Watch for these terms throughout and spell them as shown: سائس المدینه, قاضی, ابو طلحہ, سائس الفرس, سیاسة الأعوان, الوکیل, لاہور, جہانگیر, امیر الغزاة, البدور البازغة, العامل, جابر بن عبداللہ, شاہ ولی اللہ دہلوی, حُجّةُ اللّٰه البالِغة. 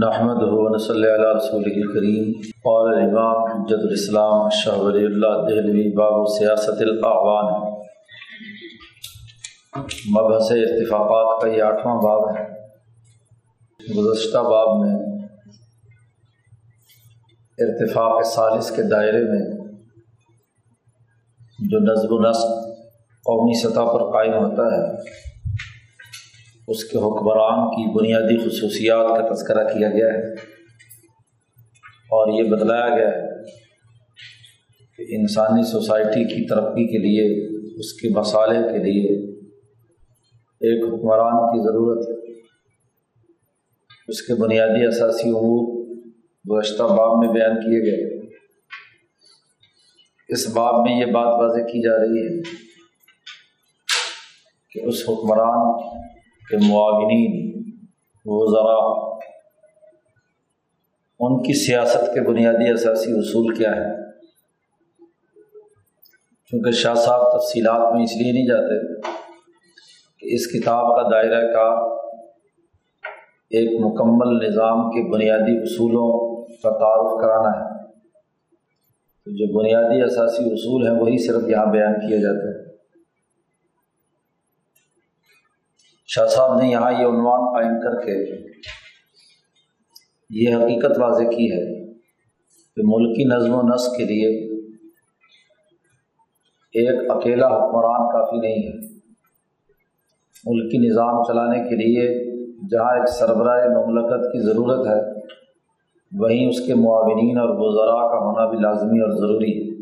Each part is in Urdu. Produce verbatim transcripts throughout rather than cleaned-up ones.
نحمده و نصلی علی رسوله الکریم. قال الامام حجۃ الاسلام شاہ ولی اللہ دہلوی باب سیاسة الاعوان. مبحث اتفاقات کا یہ آٹھواں باب ہے. گزشتہ باب میں اتفاق ثالث کے دائرے میں جو نظم و نسق قومی سطح پر قائم ہوتا ہے اس کے حکمران کی بنیادی خصوصیات کا تذکرہ کیا گیا ہے، اور یہ بتلایا گیا ہے کہ انسانی سوسائٹی کی ترقی کے لیے، اس کے مصالح کے لیے ایک حکمران کی ضرورت ہے. اس کے بنیادی اساسی امور گزشتہ باب میں بیان کیے گئے. اس باب میں یہ بات واضح کی جا رہی ہے کہ اس حکمران کہ معاونین، وزراء، ان کی سیاست کے بنیادی اساسی اصول کیا ہے. چونکہ شاہ صاحب تفصیلات میں اس لیے نہیں جاتے کہ اس کتاب کا دائرہ کار ایک مکمل نظام کے بنیادی اصولوں کا تعارف کرانا ہے، تو جو بنیادی اساسی اصول ہیں وہی صرف یہاں بیان کیے جاتے ہیں. شاہ صاحب نے یہاں یہ عنوان قائم کر کے یہ حقیقت واضح کی ہے کہ ملکی نظم و نسق کے لیے ایک اکیلا حکمران کافی نہیں ہے. ملکی نظام چلانے کے لیے جہاں ایک سربراہ مملکت کی ضرورت ہے، وہیں اس کے معاونین اور وزراء کا ہونا بھی لازمی اور ضروری ہے.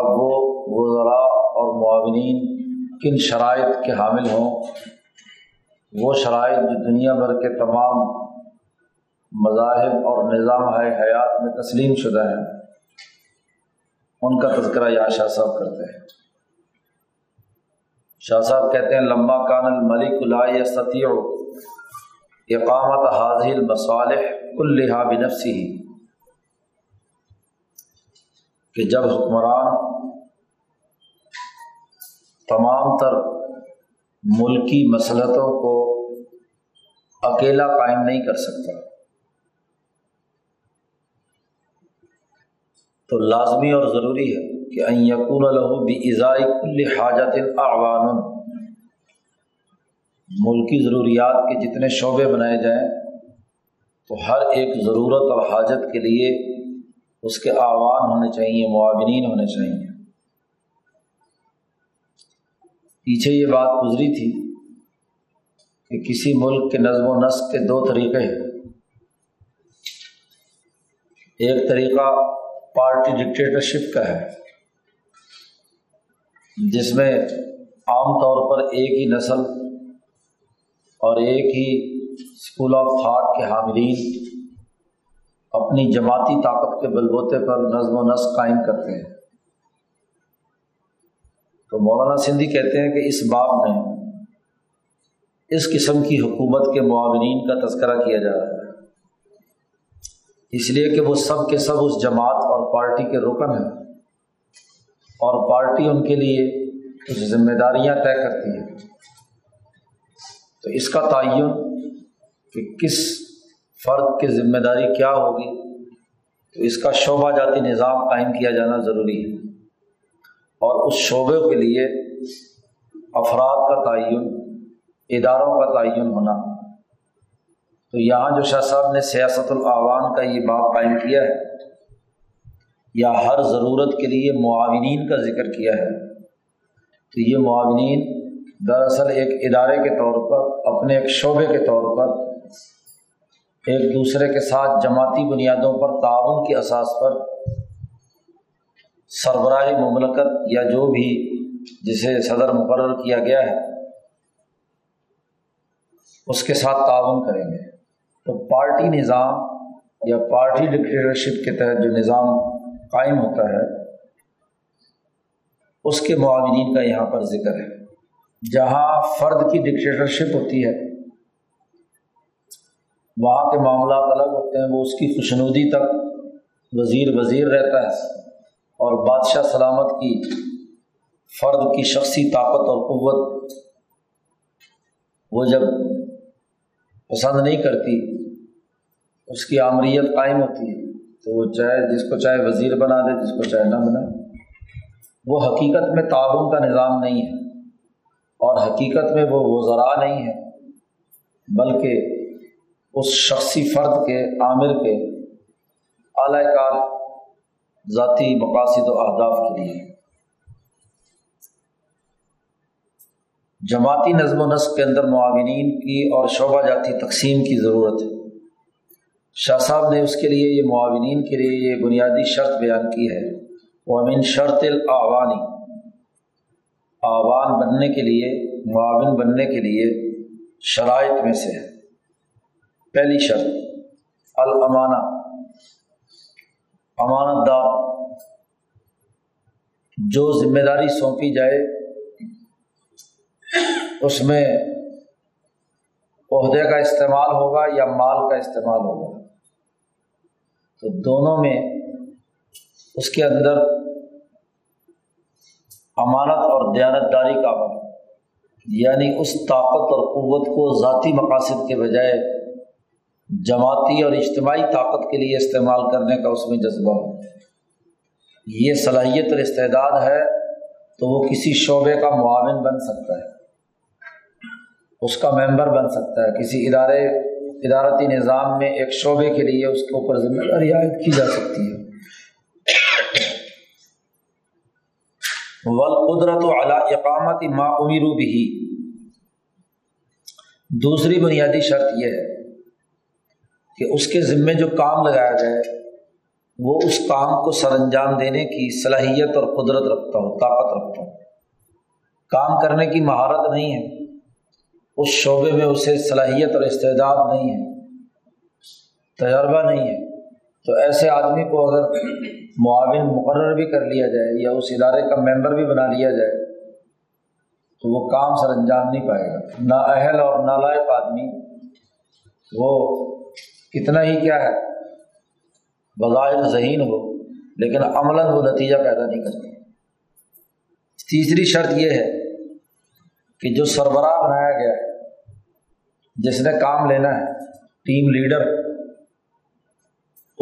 اب وہ وزراء اور معاونین کن شرائط کے حامل ہوں، وہ شرائط جو دنیا بھر کے تمام مذاہب اور نظام حیات میں تسلیم شدہ ہیں، ان کا تذکرہ یہاں شاہ صاحب کرتے ہیں. شاہ صاحب کہتے ہیں لما کان الملک لا یستطیع اقامت هذه المصالح كلها بنفسه، کہ جب حکمران تمام تر ملکی مصلحتوں کو اکیلا قائم نہیں کر سکتا، تو لازمی اور ضروری ہے کہ ان یکون له بازائی کل حاجت اعوان، ملکی ضروریات کے جتنے شعبے بنائے جائیں تو ہر ایک ضرورت اور حاجت کے لیے اس کے اعوان ہونے چاہیے، معاونین ہونے چاہیے. پیچھے یہ بات گزری تھی کہ کسی ملک کے نظم و نسق کے دو طریقے ہیں. ایک طریقہ پارٹی ڈکٹیٹرشپ کا ہے، جس میں عام طور پر ایک ہی نسل اور ایک ہی اسکول آف تھاٹ کے حاملین اپنی جماعتی طاقت کے بل بوتے پر نظم و نسق قائم کرتے ہیں. تو مولانا سندھی کہتے ہیں کہ اس باب میں اس قسم کی حکومت کے معاونین کا تذکرہ کیا جا رہا ہے، اس لیے کہ وہ سب کے سب اس جماعت اور پارٹی کے رکن ہیں، اور پارٹی ان کے لیے کچھ ذمہ داریاں طے کرتی ہے. تو اس کا تعین کہ کس فرد کی ذمہ داری کیا ہوگی، تو اس کا شعبہ جاتی نظام قائم کیا جانا ضروری ہے، اور اس شعبے کے لیے افراد کا تعین، اداروں کا تعین ہونا. تو یہاں جو شاہ صاحب نے سیاست الاعوان کا یہ باب قائم کیا ہے، یا ہر ضرورت کے لیے معاونین کا ذکر کیا ہے، تو یہ معاونین دراصل ایک ادارے کے طور پر، اپنے ایک شعبے کے طور پر، ایک دوسرے کے ساتھ جماعتی بنیادوں پر، تعاون کے اساس پر سربراہ مملکت یا جو بھی جسے صدر مقرر کیا گیا ہے اس کے ساتھ تعاون کریں گے. تو پارٹی نظام یا پارٹی ڈکٹیٹرشپ کے تحت جو نظام قائم ہوتا ہے اس کے معاونین کا یہاں پر ذکر ہے. جہاں فرد کی ڈکٹیٹرشپ ہوتی ہے وہاں کے معاملات الگ ہوتے ہیں، وہ اس کی خوشنودی تک وزیر وزیر رہتا ہے، اور بادشاہ سلامت کی فرد کی شخصی طاقت اور قوت وہ جب پسند نہیں کرتی، اس کی آمریت قائم ہوتی ہے، تو وہ چاہے جس کو چاہے وزیر بنا دے، جس کو چاہے نہ بنائے. وہ حقیقت میں تعاون کا نظام نہیں ہے، اور حقیقت میں وہ وزراء نہیں ہے، بلکہ اس شخصی فرد کے، عامل کے اعلی کار ذاتی مقاصد و اہداف کے لیے. جماعتی نظم و نسق کے اندر معاونین کی اور شعبہ جاتی تقسیم کی ضرورت ہے. شاہ صاحب نے اس کے لیے، یہ معاونین کے لیے یہ بنیادی شرط بیان کی ہے، وَمِن شَرْطِ الْأَعْوَانِ، اعوان بننے کے لیے، معاون بننے کے لیے شرائط میں سے ہے. پہلی شرط الامانہ، امانت دار. جو ذمہ داری سونپی جائے اس میں عہدے کا استعمال ہوگا یا مال کا استعمال ہوگا، تو دونوں میں اس کے اندر امانت اور دیانت داری کا عمل، یعنی اس طاقت اور قوت کو ذاتی مقاصد کے بجائے جماعتی اور اجتماعی طاقت کے لیے استعمال کرنے کا اس میں جذبہ ہو. یہ صلاحیت اور استعداد ہے تو وہ کسی شعبے کا معاون بن سکتا ہے، اس کا ممبر بن سکتا ہے. کسی ادارے، ادارتی نظام میں ایک شعبے کے لیے اس کے اوپر ذمہ داری عائد کی جا سکتی ہے. والقدرۃ علی اقامت ما امروا به، دوسری بنیادی شرط یہ ہے کہ اس کے ذمے جو کام لگایا جائے وہ اس کام کو سر انجام دینے کی صلاحیت اور قدرت رکھتا ہو، طاقت رکھتا ہو. کام کرنے کی مہارت نہیں ہے، اس شعبے میں اسے صلاحیت اور استعداد نہیں ہے، تجربہ نہیں ہے، تو ایسے آدمی کو اگر معاون مقرر بھی کر لیا جائے یا اس ادارے کا ممبر بھی بنا لیا جائے تو وہ کام سر انجام نہیں پائے گا. نااہل اور نالائق آدمی وہ کتنا ہی کیا ہے، بظاہر ذہین ہو لیکن عملاً وہ نتیجہ پیدا نہیں کرتا. تیسری شرط یہ ہے کہ جو سربراہ بنایا گیا ہے، جس نے کام لینا ہے، ٹیم لیڈر،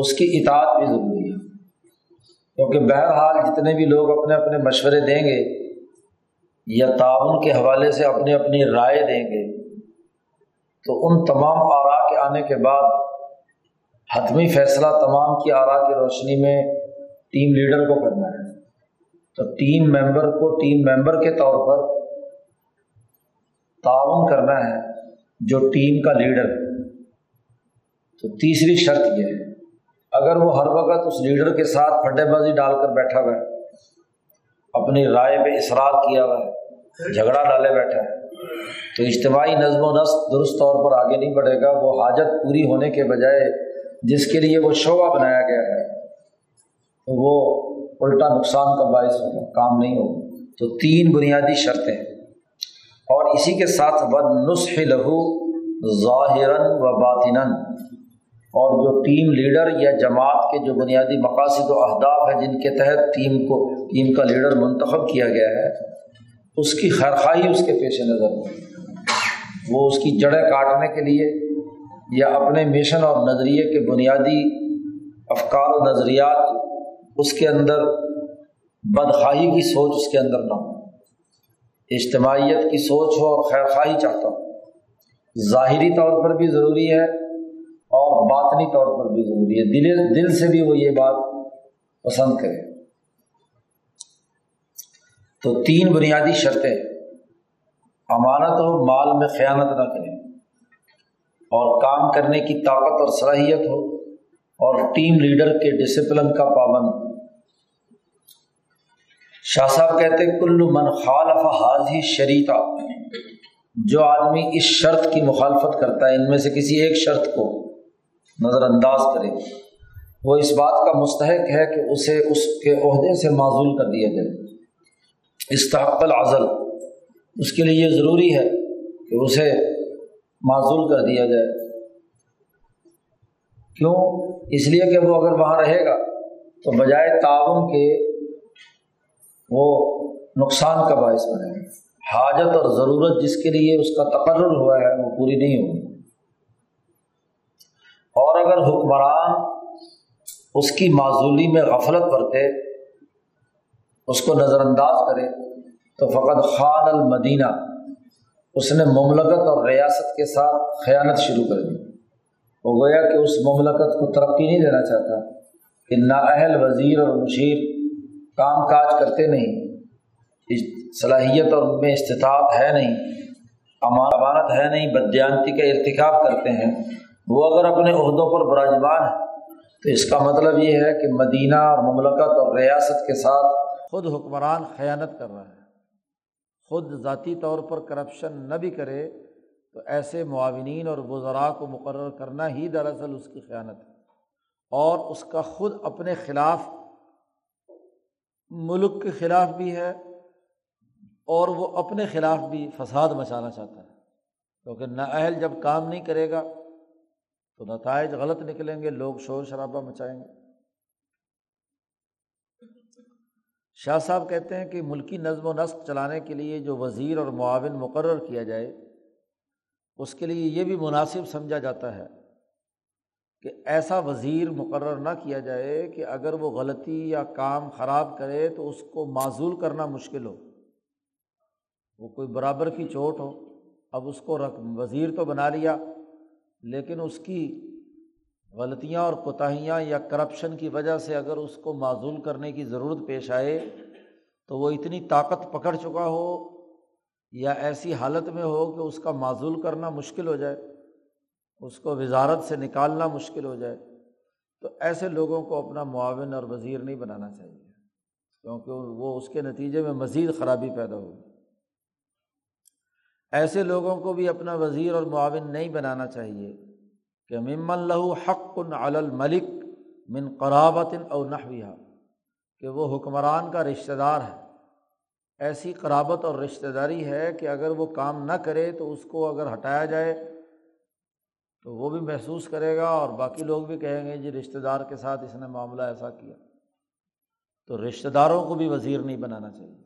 اس کی اطاعت بھی ضروری ہے، کیونکہ بہرحال جتنے بھی لوگ اپنے اپنے مشورے دیں گے یا تعاون کے حوالے سے اپنی اپنی رائے دیں گے تو ان تمام آراء کے آنے کے بعد حتمی فیصلہ تمام کی آراء کی روشنی میں ٹیم لیڈر کو کرنا ہے. تو ٹیم ممبر کو ٹیم ممبر کے طور پر تعاون کرنا ہے جو ٹیم کا لیڈر ہے. تو تیسری شرط یہ ہے. اگر وہ ہر وقت اس لیڈر کے ساتھ پھٹے بازی ڈال کر بیٹھا ہوا ہے، اپنی رائے پہ اصرار کیا ہوا ہے، جھگڑا ڈالے بیٹھا ہے، تو اجتماعی نظم و نسق درست طور پر آگے نہیں بڑھے گا. وہ حاجت پوری ہونے کے بجائے جس کے لیے وہ شعبہ بنایا گیا ہے تو وہ الٹا نقصان کا باعث ہوگا، کام نہیں ہوگا. تو تین بنیادی شرطیں، اور اسی کے ساتھ والنصح لہو ظاہراً و باطناً، اور جو ٹیم لیڈر یا جماعت کے جو بنیادی مقاصد و اہداف ہیں جن کے تحت ٹیم کو ٹیم کا لیڈر منتخب کیا گیا ہے، اس کی خیرخواہی اس کے پیش نظر ہو. وہ اس کی جڑیں کاٹنے کے لیے یا اپنے مشن اور نظریے کے بنیادی افکار و نظریات، اس کے اندر بدخواہی کی سوچ اس کے اندر نہ ہو، اجتماعیت کی سوچ ہو اور خیر خواہی چاہتا ہوں. ظاہری طور پر بھی ضروری ہے اور باطنی طور پر بھی ضروری ہے، دل دل سے بھی وہ یہ بات پسند کرے. تو تین بنیادی شرطیں، امانت ہو، مال میں خیانت نہ کریں، اور کام کرنے کی طاقت اور صلاحیت ہو، اور ٹیم لیڈر کے ڈسپلن کا پابند. شاہ صاحب کہتے ہیں کل من خالف ہاذہ شریطہ، جو آدمی اس شرط کی مخالفت کرتا ہے، ان میں سے کسی ایک شرط کو نظر انداز کرے، وہ اس بات کا مستحق ہے کہ اسے اس کے عہدے سے معزول کر دیا جائے. استحق العزل، اس کے لیے یہ ضروری ہے کہ اسے معزول کر دیا جائے. کیوں؟ اس لیے کہ وہ اگر وہاں رہے گا تو بجائے تعاون کے وہ نقصان کا باعث بنے گا. حاجت اور ضرورت جس کے لیے اس کا تقرر ہوا ہے وہ پوری نہیں ہوگی، اور اگر حکمران اس کی معذولی میں غفلت برتے، اس کو نظر انداز کرے، تو فقط خان المدینہ، اس نے مملکت اور ریاست کے ساتھ خیانت شروع کر دی۔ وہ گویا کہ اس مملکت کو ترقی نہیں دینا چاہتا کہ نااہل وزیر اور مشیر کام کاج کرتے نہیں، صلاحیت اور ان میں استطاعت ہے نہیں، امانت ہے نہیں، بددیانتی کا ارتکاب کرتے ہیں۔ وہ اگر اپنے عہدوں پر براجمان ہے تو اس کا مطلب یہ ہے کہ مدینہ اور مملکت اور ریاست کے ساتھ خود حکمران خیانت کر رہا ہے۔ خود ذاتی طور پر کرپشن نہ بھی کرے تو ایسے معاونین اور وزراء کو مقرر کرنا ہی دراصل اس کی خیانت ہے، اور اس کا خود اپنے خلاف، ملک کے خلاف بھی ہے، اور وہ اپنے خلاف بھی فساد مچانا چاہتا ہے، کیونکہ نااہل جب کام نہیں کرے گا تو نتائج غلط نکلیں گے، لوگ شور شرابہ مچائیں گے۔ شاہ صاحب کہتے ہیں کہ ملکی نظم و نسق چلانے کے لیے جو وزیر اور معاون مقرر کیا جائے، اس کے لیے یہ بھی مناسب سمجھا جاتا ہے کہ ایسا وزیر مقرر نہ کیا جائے کہ اگر وہ غلطی یا کام خراب کرے تو اس کو معزول کرنا مشکل ہو، وہ کوئی برابر کی چوٹ ہو۔ اب اس کو وزیر تو بنا لیا، لیکن اس کی غلطیاں اور کوتاہیاں یا کرپشن کی وجہ سے اگر اس کو معزول کرنے کی ضرورت پیش آئے تو وہ اتنی طاقت پکڑ چکا ہو یا ایسی حالت میں ہو کہ اس کا معزول کرنا مشکل ہو جائے، اس کو وزارت سے نکالنا مشکل ہو جائے، تو ایسے لوگوں کو اپنا معاون اور وزیر نہیں بنانا چاہیے، کیونکہ وہ اس کے نتیجے میں مزید خرابی پیدا ہوگی۔ ایسے لوگوں کو بھی اپنا وزیر اور معاون نہیں بنانا چاہیے کہ ممن لہو حق علی الملک من قرابت او نحویہا، کہ وہ حکمران کا رشتہ دار ہے، ایسی قرابت اور رشتہ داری ہے کہ اگر وہ کام نہ کرے تو اس کو اگر ہٹایا جائے تو وہ بھی محسوس کرے گا اور باقی لوگ بھی کہیں گے جی رشتہ دار کے ساتھ اس نے معاملہ ایسا کیا۔ تو رشتہ داروں کو بھی وزیر نہیں بنانا چاہیے۔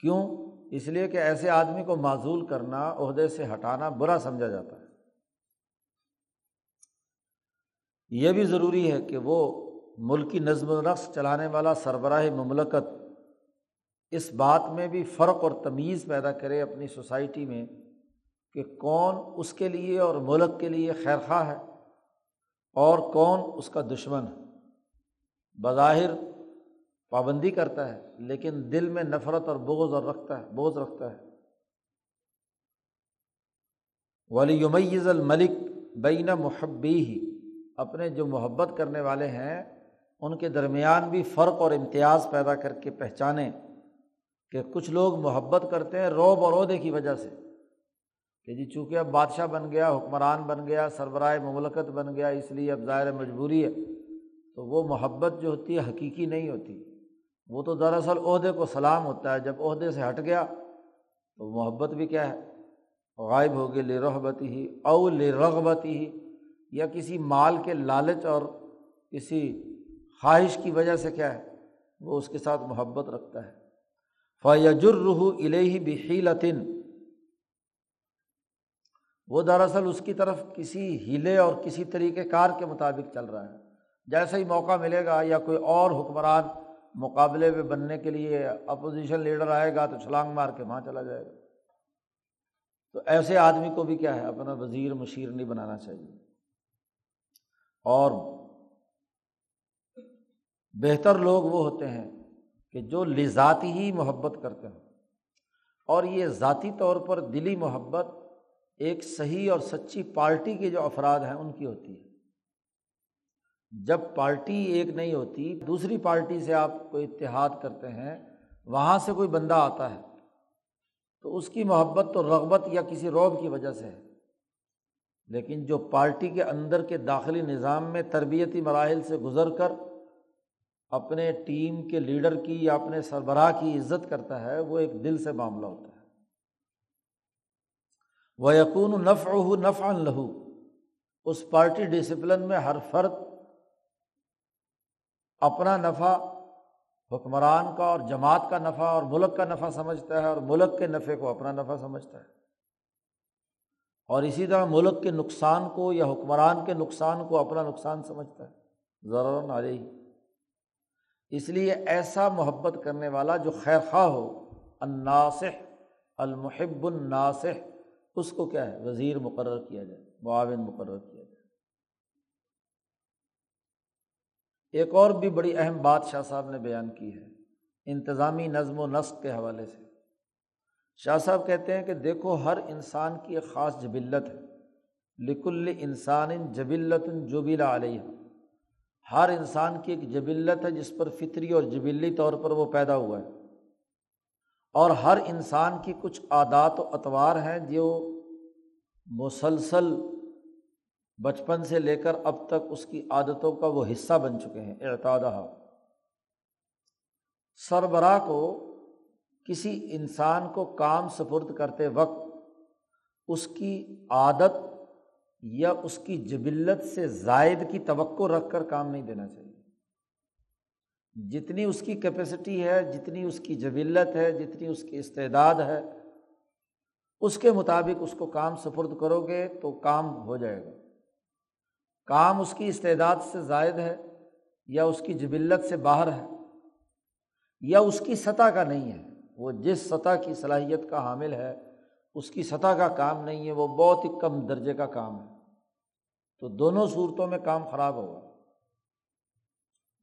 کیوں؟ اس لیے کہ ایسے آدمی کو معزول کرنا، عہدے سے ہٹانا برا سمجھا جاتا ہے۔ یہ بھی ضروری ہے کہ وہ ملکی نظم و نسق چلانے والا سربراہ مملکت اس بات میں بھی فرق اور تمیز پیدا کرے اپنی سوسائٹی میں کہ کون اس کے لیے اور ملک کے لیے خیر خواہ ہے اور کون اس کا دشمن ہے۔ بظاہر پابندی کرتا ہے لیکن دل میں نفرت اور بغض اور رکھتا ہے بغض رکھتا ہے۔ وَلِيُمَيِّزَ الْمَلِكَ بَيْنَ مُحِبِّيهِ، اپنے جو محبت کرنے والے ہیں ان کے درمیان بھی فرق اور امتیاز پیدا کر کے پہچانیں کہ کچھ لوگ محبت کرتے ہیں روب اور عہدے کی وجہ سے کہ جی چونکہ اب بادشاہ بن گیا، حکمران بن گیا، سربراہ مملکت بن گیا، اس لیے اب ظاہر مجبوری ہے، تو وہ محبت جو ہوتی ہے حقیقی نہیں ہوتی، وہ تو دراصل عہدے کو سلام ہوتا ہے۔ جب عہدے سے ہٹ گیا تو محبت بھی کیا ہے، غائب ہو گئی، لرغبتہ او لرغبتہ، یا کسی مال کے لالچ اور کسی خواہش کی وجہ سے کیا ہے وہ اس کے ساتھ محبت رکھتا ہے۔ فَيَجُرُّهُ إِلَيْهِ بِحِيلَةٍ، وہ دراصل اس کی طرف کسی ہیلے اور کسی طریقہ کار کے مطابق چل رہا ہے۔ جیسا ہی موقع ملے گا یا کوئی اور حکمران مقابلے میں بننے کے لیے اپوزیشن لیڈر آئے گا تو چھلانگ مار کے وہاں چلا جائے گا۔ تو ایسے آدمی کو بھی کیا ہے اپنا وزیر مشیر نہیں بنانا چاہیے، اور بہتر لوگ وہ ہوتے ہیں کہ جو لذاتی ہی محبت کرتے ہیں، اور یہ ذاتی طور پر دلی محبت ایک صحیح اور سچی پارٹی کے جو افراد ہیں ان کی ہوتی ہے۔ جب پارٹی ایک نہیں ہوتی، دوسری پارٹی سے آپ کو اتحاد کرتے ہیں، وہاں سے کوئی بندہ آتا ہے تو اس کی محبت تو رغبت یا کسی رعب کی وجہ سے ہے، لیکن جو پارٹی کے اندر کے داخلی نظام میں تربیتی مراحل سے گزر کر اپنے ٹیم کے لیڈر کی یا اپنے سربراہ کی عزت کرتا ہے، وہ ایک دل سے معاملہ ہوتا ہے۔ وَيَكُونُ نَفْعُهُ نَفْعًا لَهُ، اس پارٹی ڈسپلن میں ہر فرد اپنا نفع، حکمران کا اور جماعت کا نفع اور ملک کا نفع سمجھتا ہے، اور ملک کے نفع کو اپنا نفع سمجھتا ہے۔ اور اسی طرح ملک کے نقصان کو یا حکمران کے نقصان کو اپنا نقصان سمجھتا ہے، ضرر علیہ۔ اس لیے ایسا محبت کرنے والا جو خیر خواہ ہو، الناصح، المحب الناصح، اس کو کیا ہے، وزیر مقرر کیا جائے، معاون مقرر کیا جائے۔ ایک اور بھی بڑی اہم بات شاہ صاحب نے بیان کی ہے انتظامی نظم و نسق کے حوالے سے۔ شاہ صاحب کہتے ہیں کہ دیکھو، ہر انسان کی ایک خاص جبلت ہے، لکل انسان جبلت جبل علیہ، ہر انسان کی ایک جبلت ہے جس پر فطری اور جبلی طور پر وہ پیدا ہوا ہے، اور ہر انسان کی کچھ عادات و اطوار ہیں جو مسلسل بچپن سے لے کر اب تک اس کی عادتوں کا وہ حصہ بن چکے ہیں، اعتادہ۔ سربراہ کو کسی انسان کو کام سپرد کرتے وقت اس کی عادت یا اس کی جبلت سے زائد کی توقع رکھ کر کام نہیں دینا چاہیے۔ جتنی اس کی کیپیسٹی ہے، جتنی اس کی جبلت ہے، جتنی اس کی استعداد ہے، اس کے مطابق اس کو کام سپرد کرو گے تو کام ہو جائے گا۔ کام اس کی استعداد سے زائد ہے یا اس کی جبلت سے باہر ہے یا اس کی سطح کا نہیں ہے، وہ جس سطح کی صلاحیت کا حامل ہے اس کی سطح کا کام نہیں ہے، وہ بہت ہی کم درجے کا کام ہے، تو دونوں صورتوں میں کام خراب ہوگا۔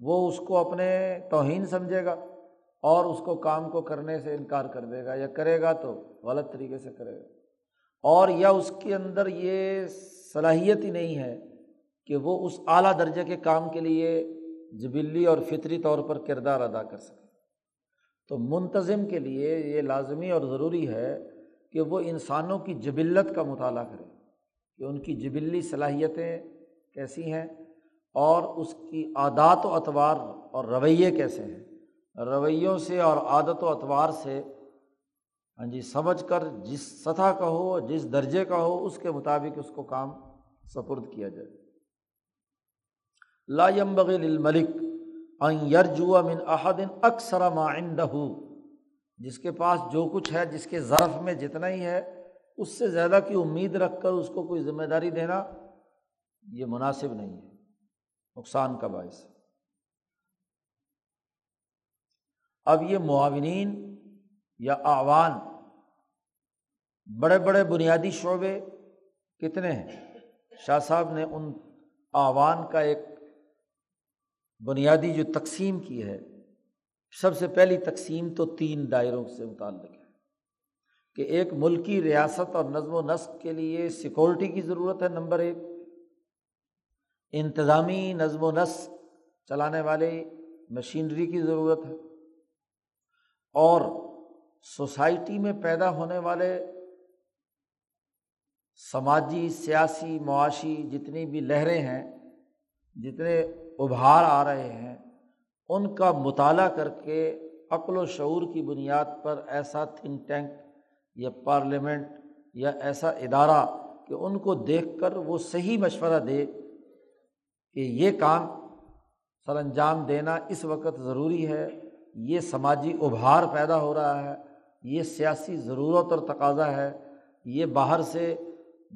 وہ اس کو اپنے توہین سمجھے گا اور اس کو کام کو کرنے سے انکار کر دے گا، یا کرے گا تو غلط طریقے سے کرے گا، اور یا اس کے اندر یہ صلاحیت ہی نہیں ہے کہ وہ اس اعلیٰ درجے کے کام کے لیے جبلی اور فطری طور پر کردار ادا کر سکے۔ تو منتظم کے لیے یہ لازمی اور ضروری ہے کہ وہ انسانوں کی جبلت کا مطالعہ کرے کہ ان کی جبلی صلاحیتیں کیسی ہیں اور اس کی عادات و اطوار اور رویے کیسے ہیں۔ رویوں سے اور عادت و اطوار سے ہاں جی سمجھ کر جس سطح کا ہو، جس درجے کا ہو، اس کے مطابق اس کو کام سپرد کیا جائے۔ لا ينبغي للملک ان یرجو من احد اکثر ما عنده، جس کے پاس جو کچھ ہے، جس کے ظرف میں جتنا ہی ہے، اس سے زیادہ کی امید رکھ کر اس کو کوئی ذمہ داری دینا یہ مناسب نہیں ہے، نقصان کا باعث ہے۔ اب یہ معاونین یا اعوان، بڑے بڑے بنیادی شعبے کتنے ہیں؟ شاہ صاحب نے ان اعوان کا ایک بنیادی جو تقسیم کی ہے، سب سے پہلی تقسیم تو تین دائروں سے متعلق ہے کہ ایک ملکی ریاست اور نظم و نسق کے لیے سیکورٹی کی ضرورت ہے، نمبر ایک، انتظامی نظم و نسق چلانے والے مشینری کی ضرورت ہے، اور سوسائٹی میں پیدا ہونے والے سماجی، سیاسی، معاشی جتنی بھی لہریں ہیں، جتنے ابھار آ رہے ہیں، ان کا مطالعہ کر کے عقل و شعور کی بنیاد پر ایسا تھنک ٹینک یا پارلیمنٹ یا ایسا ادارہ کہ ان کو دیکھ کر وہ صحیح مشورہ دے کہ یہ کام سر انجام دینا اس وقت ضروری ہے، یہ سماجی ابھار پیدا ہو رہا ہے، یہ سیاسی ضرورت اور تقاضا ہے، یہ باہر سے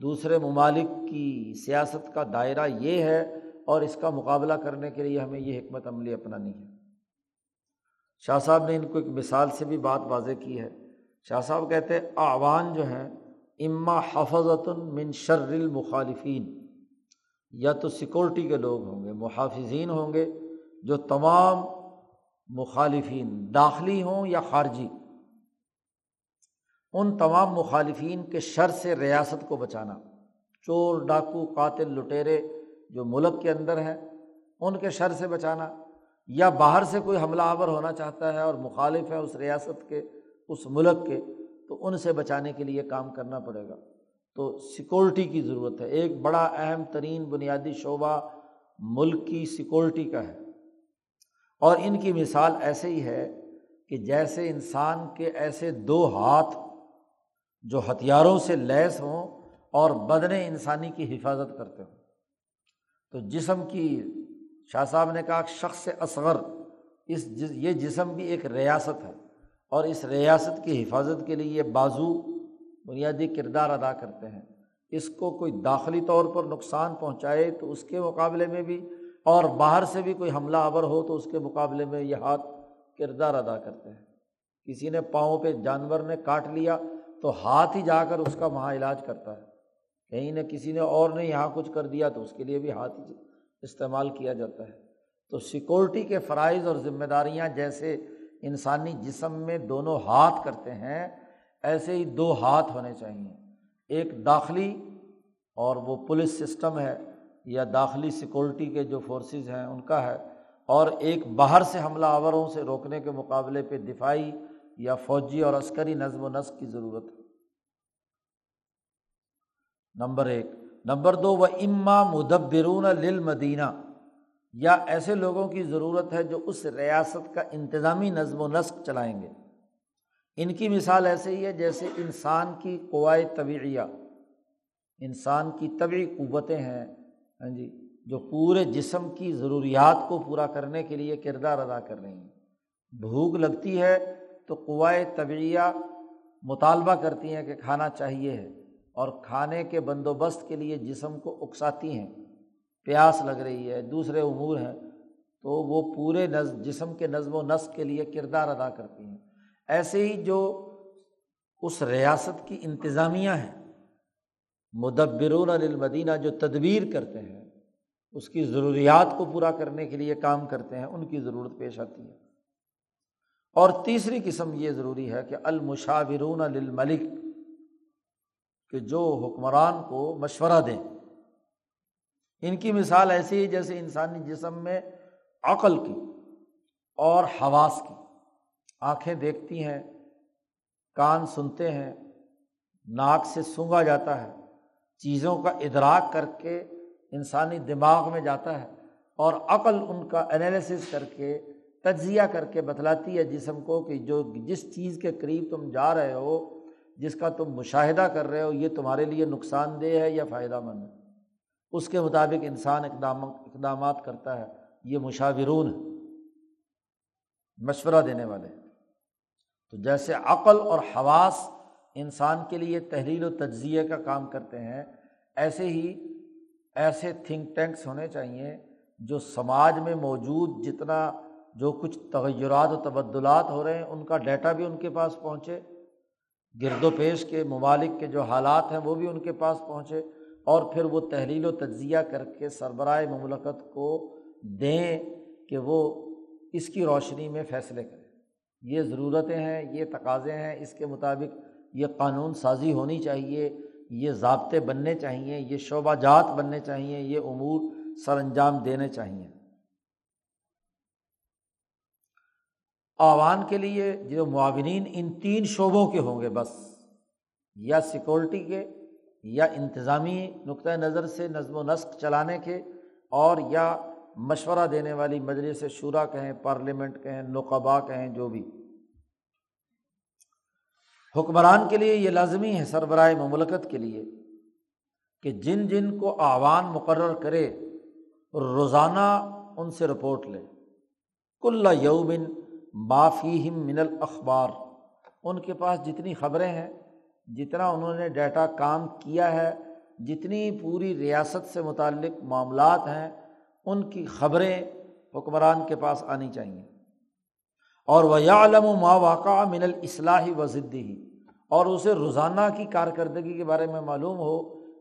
دوسرے ممالک کی سیاست کا دائرہ یہ ہے، اور اس کا مقابلہ کرنے کے لیے ہمیں یہ حکمت عملی اپنانی ہے۔ شاہ صاحب نے ان کو ایک مثال سے بھی بات واضح کی ہے۔ شاہ صاحب کہتے ہیں اعوان جو ہیں، اما حفظۃ من شر المخالفین، یا تو سیکورٹی کے لوگ ہوں گے، محافظین ہوں گے جو تمام مخالفین داخلی ہوں یا خارجی، ان تمام مخالفین کے شر سے ریاست کو بچانا، چور، ڈاکو، قاتل، لٹیرے جو ملک کے اندر ہیں ان کے شر سے بچانا، یا باہر سے کوئی حملہ آور ہونا چاہتا ہے اور مخالف ہے اس ریاست کے، اس ملک کے، تو ان سے بچانے کے لیے کام کرنا پڑے گا۔ تو سیکورٹی کی ضرورت ہے، ایک بڑا اہم ترین بنیادی شعبہ ملک کی سیکورٹی کا ہے، اور ان کی مثال ایسے ہی ہے کہ جیسے انسان کے ایسے دو ہاتھ جو ہتھیاروں سے لیس ہوں اور بدن انسانی کی حفاظت کرتے ہوں۔ تو جسم کی، شاہ صاحب نے کہا شخص اصغر، اس جس یہ جسم بھی ایک ریاست ہے، اور اس ریاست کی حفاظت کے لیے یہ بازو بنیادی کردار ادا کرتے ہیں۔ اس کو کوئی داخلی طور پر نقصان پہنچائے تو اس کے مقابلے میں بھی، اور باہر سے بھی کوئی حملہ آور ہو تو اس کے مقابلے میں یہ ہاتھ کردار ادا کرتے ہیں۔ کسی نے پاؤں پہ جانور نے کاٹ لیا تو ہاتھ ہی جا کر اس کا وہاں علاج کرتا ہے، کہیں نہ کسی نے اور نے یہاں کچھ کر دیا تو اس کے لیے بھی ہاتھ ہی استعمال کیا جاتا ہے۔ تو سیکورٹی کے فرائض اور ذمہ داریاں جیسے انسانی جسم میں دونوں ہاتھ کرتے ہیں، ایسے ہی دو ہاتھ ہونے چاہیے، ایک داخلی، اور وہ پولیس سسٹم ہے یا داخلی سیکورٹی کے جو فورسز ہیں ان کا ہے، اور ایک باہر سے حملہ آوروں سے روکنے کے مقابلے پہ دفاعی یا فوجی اور عسکری نظم و نسق کی ضرورت ہے، نمبر ایک۔ نمبر دو، وَإِمَّا مُدَبِّرُونَ لِلْمَدِينَ، یا ایسے لوگوں کی ضرورت ہے جو اس ریاست کا انتظامی نظم و نسق چلائیں گے۔ ان کی مثال ایسے ہی ہے جیسے انسان کی قوائے طبیعیہ، انسان کی طبعی قوتیں ہیں ہاں جی، جو پورے جسم کی ضروریات کو پورا کرنے کے لیے کردار ادا کر رہی ہیں۔ بھوک لگتی ہے تو قوائے طبیعیہ مطالبہ کرتی ہیں کہ کھانا چاہیے ہے، اور کھانے کے بندوبست کے لیے جسم کو اکساتی ہیں۔ پیاس لگ رہی ہے، دوسرے امور ہیں، تو وہ پورے نظم جسم کے نظم و نسق کے لیے کردار ادا کرتی ہیں۔ ایسے ہی جو اس ریاست کی انتظامیہ ہیں، مدبرون للمدینہ، جو تدبیر کرتے ہیں، اس کی ضروریات کو پورا کرنے کے لیے کام کرتے ہیں، ان کی ضرورت پیش آتی ہے۔ اور تیسری قسم یہ ضروری ہے کہ المشاورون للملک، کہ جو حکمران کو مشورہ دیں۔ ان کی مثال ایسی ہے جیسے انسانی جسم میں عقل کی اور حواس کی، آنکھیں دیکھتی ہیں، کان سنتے ہیں، ناک سے سونگا جاتا ہے، چیزوں کا ادراک کر کے انسانی دماغ میں جاتا ہے، اور عقل ان کا انالیسس کر کے تجزیہ کر کے بتلاتی ہے جسم کو کہ جو جس چیز کے قریب تم جا رہے ہو، جس کا تم مشاہدہ کر رہے ہو، یہ تمہارے لیے نقصان دہ ہے یا فائدہ مند ہے، اس کے مطابق انسان اقدام اقدامات کرتا ہے۔ یہ مشاورون ہیں، مشورہ دینے والے۔ تو جیسے عقل اور حواس انسان کے لیے تحلیل و تجزیے کا کام کرتے ہیں، ایسے ہی ایسے تھنک ٹینکس ہونے چاہیے جو سماج میں موجود جتنا جو کچھ تغیرات و تبدلات ہو رہے ہیں ان کا ڈیٹا بھی ان کے پاس پہنچے، گرد و پیش کے ممالک کے جو حالات ہیں وہ بھی ان کے پاس پہنچے، اور پھر وہ تحلیل و تجزیہ کر کے سربراہ مملکت کو دیں کہ وہ اس کی روشنی میں فیصلے کریں۔ یہ ضرورتیں ہیں، یہ تقاضے ہیں، اس کے مطابق یہ قانون سازی ہونی چاہیے، یہ ضابطے بننے چاہیے، یہ شعبہ جات بننے چاہیے، یہ امور سر انجام دینے چاہیے۔ اعوان کے لیے جو معاونین ان تین شعبوں کے ہوں گے بس، یا سیکورٹی کے، یا انتظامی نقطہ نظر سے نظم و نسق چلانے کے، اور یا مشورہ دینے والی مجلس شورا کہیں، پارلیمنٹ کہیں، نقبا کہیں، جو بھی۔ حکمران کے لیے یہ لازمی ہے، سربراہ مملکت کے لیے، کہ جن جن کو اعوان مقرر کرے روزانہ ان سے رپورٹ لے، کل یوم ما فیہم من الاخبار، ان کے پاس جتنی خبریں ہیں، جتنا انہوں نے ڈیٹا کام کیا ہے، جتنی پوری ریاست سے متعلق معاملات ہیں، ان کی خبریں حکمران کے پاس آنی چاہیے۔ اور وَيَعْلَمُ مَا وَقَعَ مِنَ الْإِصْلَاحِ وَضِدِّهِ، اور اسے روزانہ کی کارکردگی کے بارے میں معلوم ہو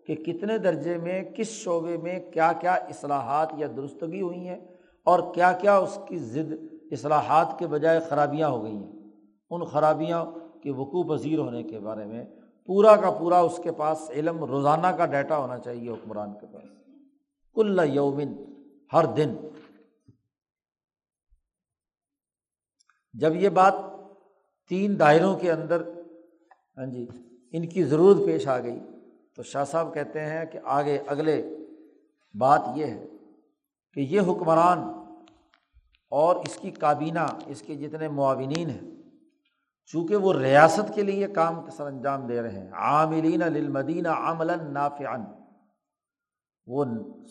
کہ کتنے درجے میں، کس شعبے میں کیا کیا اصلاحات یا درستگی ہوئی ہیں، اور کیا کیا اس کی ضد اصلاحات کے بجائے خرابیاں ہو گئی ہیں، ان خرابیاں کے وقوع پذیر ہونے کے بارے میں پورا کا پورا اس کے پاس علم، روزانہ کا ڈیٹا ہونا چاہیے حکمران کے پاس، کل یومن، ہر دن۔ جب یہ بات تین دائروں کے اندر ہاں جی ان کی ضرورت پیش آ گئی تو شاہ صاحب کہتے ہیں کہ آگے اگلے بات یہ ہے کہ یہ حکمران اور اس کی کابینہ، اس کے جتنے معاونین ہیں، چونکہ وہ ریاست کے لیے کام سر انجام دے رہے ہیں، عاملین للمدینہ عملا نافعا، وہ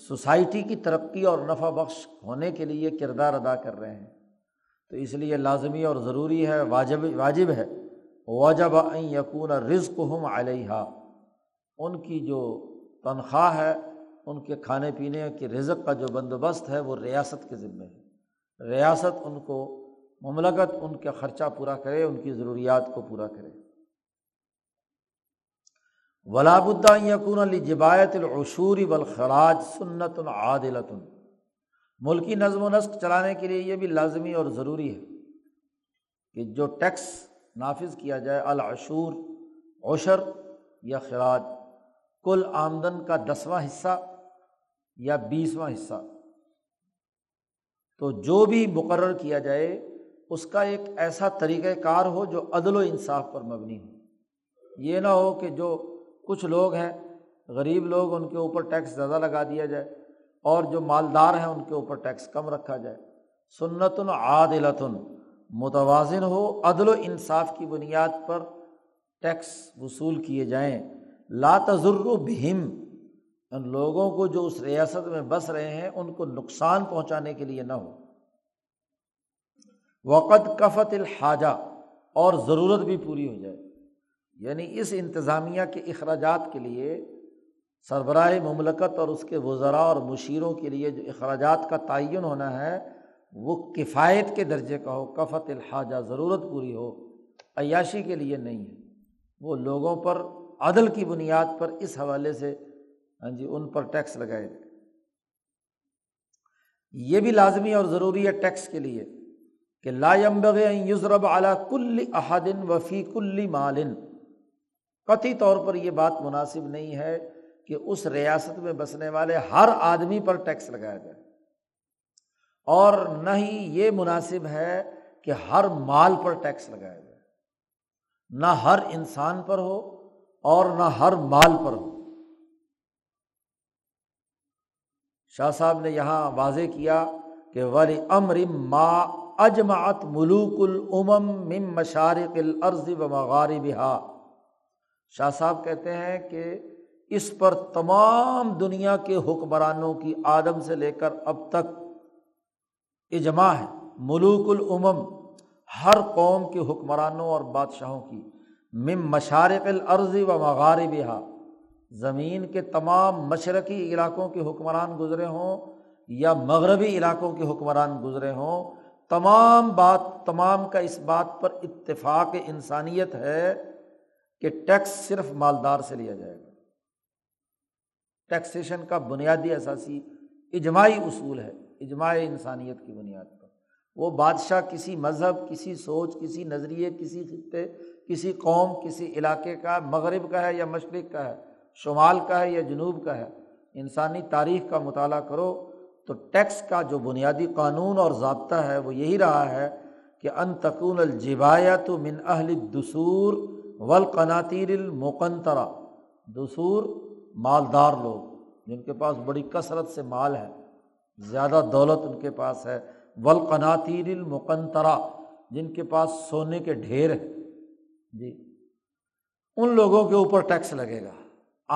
سوسائٹی کی ترقی اور نفع بخش ہونے کے لیے کردار ادا کر رہے ہیں، تو اس لیے لازمی اور ضروری ہے، واجب واجب ہے، وجب ان یکون رزقہم علیہا، ان کی جو تنخواہ ہے، ان کے کھانے پینے کے رزق کا جو بندوبست ہے وہ ریاست کے ذمے ہے، ریاست ان کو، مملکت ان کا خرچہ پورا کرے، ان کی ضروریات کو پورا کرے۔ ولا بد ان یکون لجبایۃ العشور والخراج سنۃ عادلۃ، ملکی نظم و نسق چلانے کے لیے یہ بھی لازمی اور ضروری ہے کہ جو ٹیکس نافذ کیا جائے، العشور، عشر یا خراج، کل آمدن کا دسواں حصہ یا بیسواں حصہ، تو جو بھی مقرر کیا جائے اس کا ایک ایسا طریقہ کار ہو جو عدل و انصاف پر مبنی ہو۔ یہ نہ ہو کہ جو کچھ لوگ ہیں غریب لوگ ان کے اوپر ٹیکس زیادہ لگا دیا جائے اور جو مالدار ہیں ان کے اوپر ٹیکس کم رکھا جائے۔ سنت عادلۃ، متوازن ہو، عدل و انصاف کی بنیاد پر ٹیکس وصول کیے جائیں۔ لا تضر بہم، ان لوگوں کو جو اس ریاست میں بس رہے ہیں ان کو نقصان پہنچانے کے لیے نہ ہو۔ وقد کفت الحاجہ، اور ضرورت بھی پوری ہو جائے، یعنی اس انتظامیہ کے اخراجات کے لیے سربراہ مملکت اور اس کے وزراء اور مشیروں کے لیے جو اخراجات کا تعین ہونا ہے وہ کفایت کے درجے کا ہو، کفت الحاجہ، ضرورت پوری ہو، عیاشی کے لیے نہیں ہے، وہ لوگوں پر عدل کی بنیاد پر اس حوالے سے ہاں جی ان پر ٹیکس لگائے جائے۔ یہ بھی لازمی اور ضروری ہے ٹیکس کے لیے کہ لا ينبغي ان يضرب على كل احد وفي كل مال، قطعی طور پر یہ بات مناسب نہیں ہے کہ اس ریاست میں بسنے والے ہر آدمی پر ٹیکس لگایا جائے، اور نہ ہی یہ مناسب ہے کہ ہر مال پر ٹیکس لگایا جائے، نہ ہر انسان پر ہو اور نہ ہر مال پر ہو۔ شاہ صاحب نے یہاں واضح کیا کہ وَلِأَمْرٍ مَا أَجْمَعَتْ مُلُوكُ الْأُمَمْ مِن مَشَارِقِ الْأَرْضِ وَمَغَارِبِهَا، شاہ صاحب کہتے ہیں کہ اس پر تمام دنیا کے حکمرانوں کی آدم سے لے کر اب تک اجماع ہے، ملوک الامم، ہر قوم کے حکمرانوں اور بادشاہوں کی، مم مشارق الارض و مغاربہا، زمین کے تمام مشرقی علاقوں کے حکمران گزرے ہوں یا مغربی علاقوں کے حکمران گزرے ہوں، تمام بات تمام کا اس بات پر اتفاق انسانیت ہے کہ ٹیکس صرف مالدار سے لیا جائے گا۔ ٹیکسیشن کا بنیادی اساسی اجماعی اصول ہے، اجماع انسانیت کی بنیاد پر، وہ بادشاہ کسی مذہب، کسی سوچ، کسی نظریے، کسی خطے، کسی قوم، کسی علاقے کا، مغرب کا ہے یا مشرق کا ہے، شمال کا ہے یا جنوب کا ہے، انسانی تاریخ کا مطالعہ کرو تو ٹیکس کا جو بنیادی قانون اور ضابطہ ہے وہ یہی رہا ہے کہ ان تکون الجبایۃ من اہل الدثور والقناطیر المقنطرہ، دثور مالدار لوگ جن کے پاس بڑی کثرت سے مال ہے، زیادہ دولت ان کے پاس ہے، والقناطیر المقنطرہ، جن کے پاس سونے کے ڈھیر ہیں جی، ان لوگوں کے اوپر ٹیکس لگے گا۔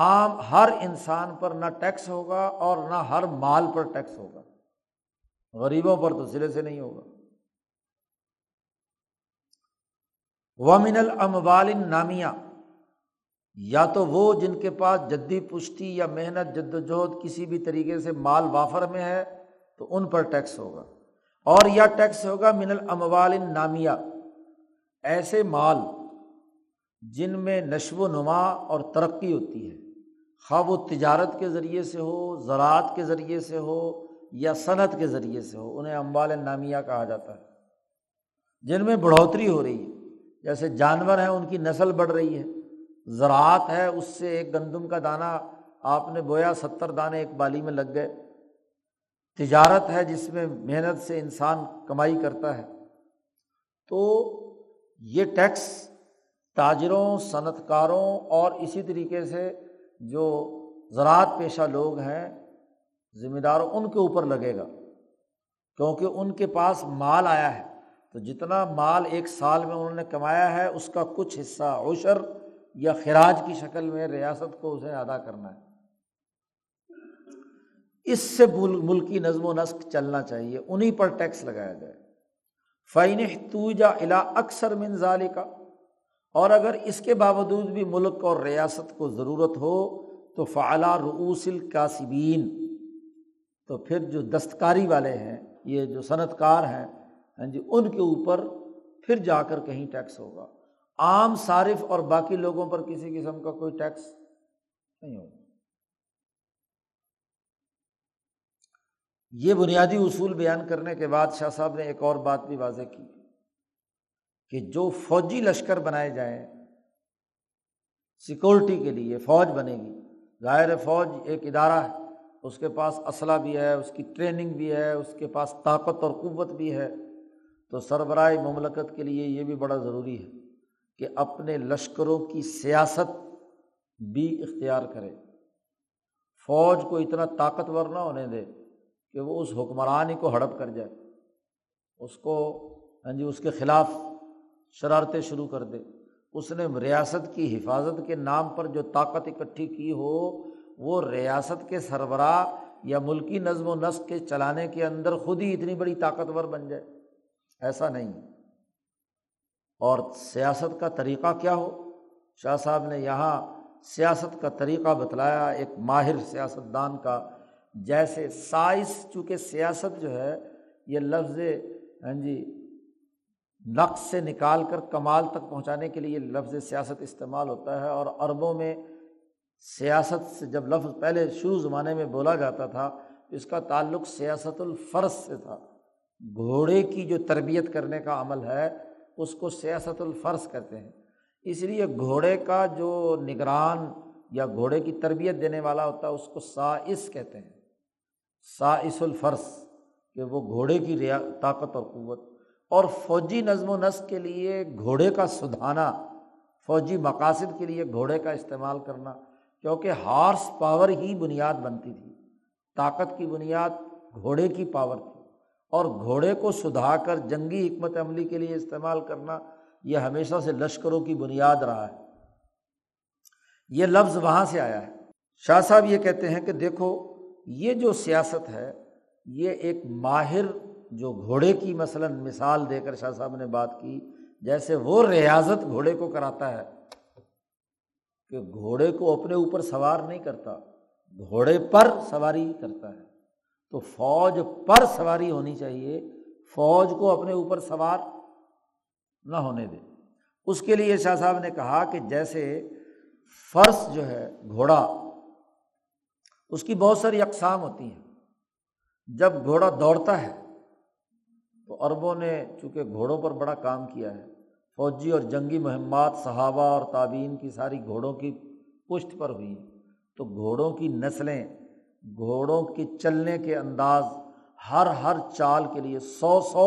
عام ہر انسان پر نہ ٹیکس ہوگا اور نہ ہر مال پر ٹیکس ہوگا، غریبوں پر تو سرے سے نہیں ہوگا۔ وَمِنَ الْأَمْوَالِ النَّامِیَہ، یا تو وہ جن کے پاس جدی پشتی یا محنت جدوجہد کسی بھی طریقے سے مال وافر میں ہے تو ان پر ٹیکس ہوگا، اور یا ٹیکس ہوگا من الاموال النامیہ، ایسے مال جن میں نشو و نما اور ترقی ہوتی ہے، خواہ وہ تجارت کے ذریعے سے ہو، زراعت کے ذریعے سے ہو یا صنعت کے ذریعے سے ہو، انہیں اموال النامیہ کہا جاتا ہے، جن میں بڑھوتری ہو رہی ہے، جیسے جانور ہیں ان کی نسل بڑھ رہی ہے، زراعت ہے، اس سے ایک گندم کا دانہ آپ نے بویا ستر دانے ایک بالی میں لگ گئے، تجارت ہے جس میں محنت سے انسان کمائی کرتا ہے، تو یہ ٹیکس تاجروں، صنعت کاروں اور اسی طریقے سے جو زراعت پیشہ لوگ ہیں ذمہ داروں ان کے اوپر لگے گا، کیونکہ ان کے پاس مال آیا ہے تو جتنا مال ایک سال میں انہوں نے کمایا ہے اس کا کچھ حصہ عشر یا خراج کی شکل میں ریاست کو اسے ادا کرنا ہے۔ اس سے ملکی نظم و نسق چلنا چاہیے، انہی پر ٹیکس لگایا جائے۔ فَإِنِ احْتُوجَ إِلَىٰ أَكْثَرَ مِن ذَٰلِكَ، اور اگر اس کے باوجود بھی ملک اور ریاست کو ضرورت ہو تو فعلی رؤوس الکاسبین، تو پھر جو دستکاری والے ہیں، یہ جو صنعت کار ہیں ہاں جی، ان کے اوپر پھر جا کر کہیں ٹیکس ہوگا۔ عام صارف اور باقی لوگوں پر کسی قسم کا کوئی ٹیکس نہیں ہوگا۔ یہ بنیادی اصول بیان کرنے کے بعد شاہ صاحب نے ایک اور بات بھی واضح کی کہ جو فوجی لشکر بنائے جائیں سیکورٹی کے لیے، فوج بنے گی، ظاہر ہے فوج ایک ادارہ ہے، اس کے پاس اسلحہ بھی ہے، اس کی ٹریننگ بھی ہے، اس کے پاس طاقت اور قوت بھی ہے، تو سربراہ مملکت کے لیے یہ بھی بڑا ضروری ہے کہ اپنے لشکروں کی سیاست بھی اختیار کرے، فوج کو اتنا طاقتور نہ ہونے دے کہ وہ اس حکمرانی کو ہڑپ کر جائے، اس کو ہاں جی اس کے خلاف شرارتیں شروع کر دے۔ اس نے ریاست کی حفاظت کے نام پر جو طاقت اکٹھی کی ہو وہ ریاست کے سربراہ یا ملکی نظم و نسق کے چلانے کے اندر خود ہی اتنی بڑی طاقتور بن جائے، ایسا نہیں۔ اور سیاست کا طریقہ کیا ہو، شاہ صاحب نے یہاں سیاست کا طریقہ بتلایا ایک ماہر سیاستدان کا، جیسے سائس، چونکہ سیاست جو ہے یہ لفظ ہاں جی نقص سے نکال کر کمال تک پہنچانے کے لیے لفظ سیاست استعمال ہوتا ہے، اور عربوں میں سیاست سے جب لفظ پہلے شروع زمانے میں بولا جاتا تھا اس کا تعلق سیاست الفرس سے تھا۔ گھوڑے کی جو تربیت کرنے کا عمل ہے اس کو سیاست الفرس کہتے ہیں، اس لیے گھوڑے کا جو نگران یا گھوڑے کی تربیت دینے والا ہوتا ہے اس کو سائس کہتے ہیں، سائس الفرس، کہ وہ گھوڑے کی ریا طاقت اور قوت۔ اور فوجی نظم و نسق کے لیے گھوڑے کا سدھانا، فوجی مقاصد کے لیے گھوڑے کا استعمال کرنا، کیونکہ ہارس پاور ہی بنیاد بنتی تھی، طاقت کی بنیاد گھوڑے کی پاور تھی، اور گھوڑے کو سدھا کر جنگی حکمت عملی کے لیے استعمال کرنا یہ ہمیشہ سے لشکروں کی بنیاد رہا ہے۔ یہ لفظ وہاں سے آیا ہے۔ شاہ صاحب یہ کہتے ہیں کہ دیکھو یہ جو سیاست ہے یہ ایک ماہر، جو گھوڑے کی مثلاً مثال دے کر شاہ صاحب نے بات کی، جیسے وہ ریاضت گھوڑے کو کراتا ہے کہ گھوڑے کو اپنے اوپر سوار نہیں کرتا، گھوڑے پر سواری کرتا ہے، تو فوج پر سواری ہونی چاہیے، فوج کو اپنے اوپر سوار نہ ہونے دے۔ اس کے لیے شاہ صاحب نے کہا کہ جیسے فرس جو ہے گھوڑا، اس کی بہت ساری اقسام ہوتی ہیں۔ جب گھوڑا دوڑتا ہے تو عربوں نے چونکہ گھوڑوں پر بڑا کام کیا ہے، فوجی اور جنگی مہمات صحابہ اور تابعین کی ساری گھوڑوں کی پشت پر ہوئی، تو گھوڑوں کی نسلیں، گھوڑوں کے چلنے کے انداز، ہر ہر چال کے لیے سو سو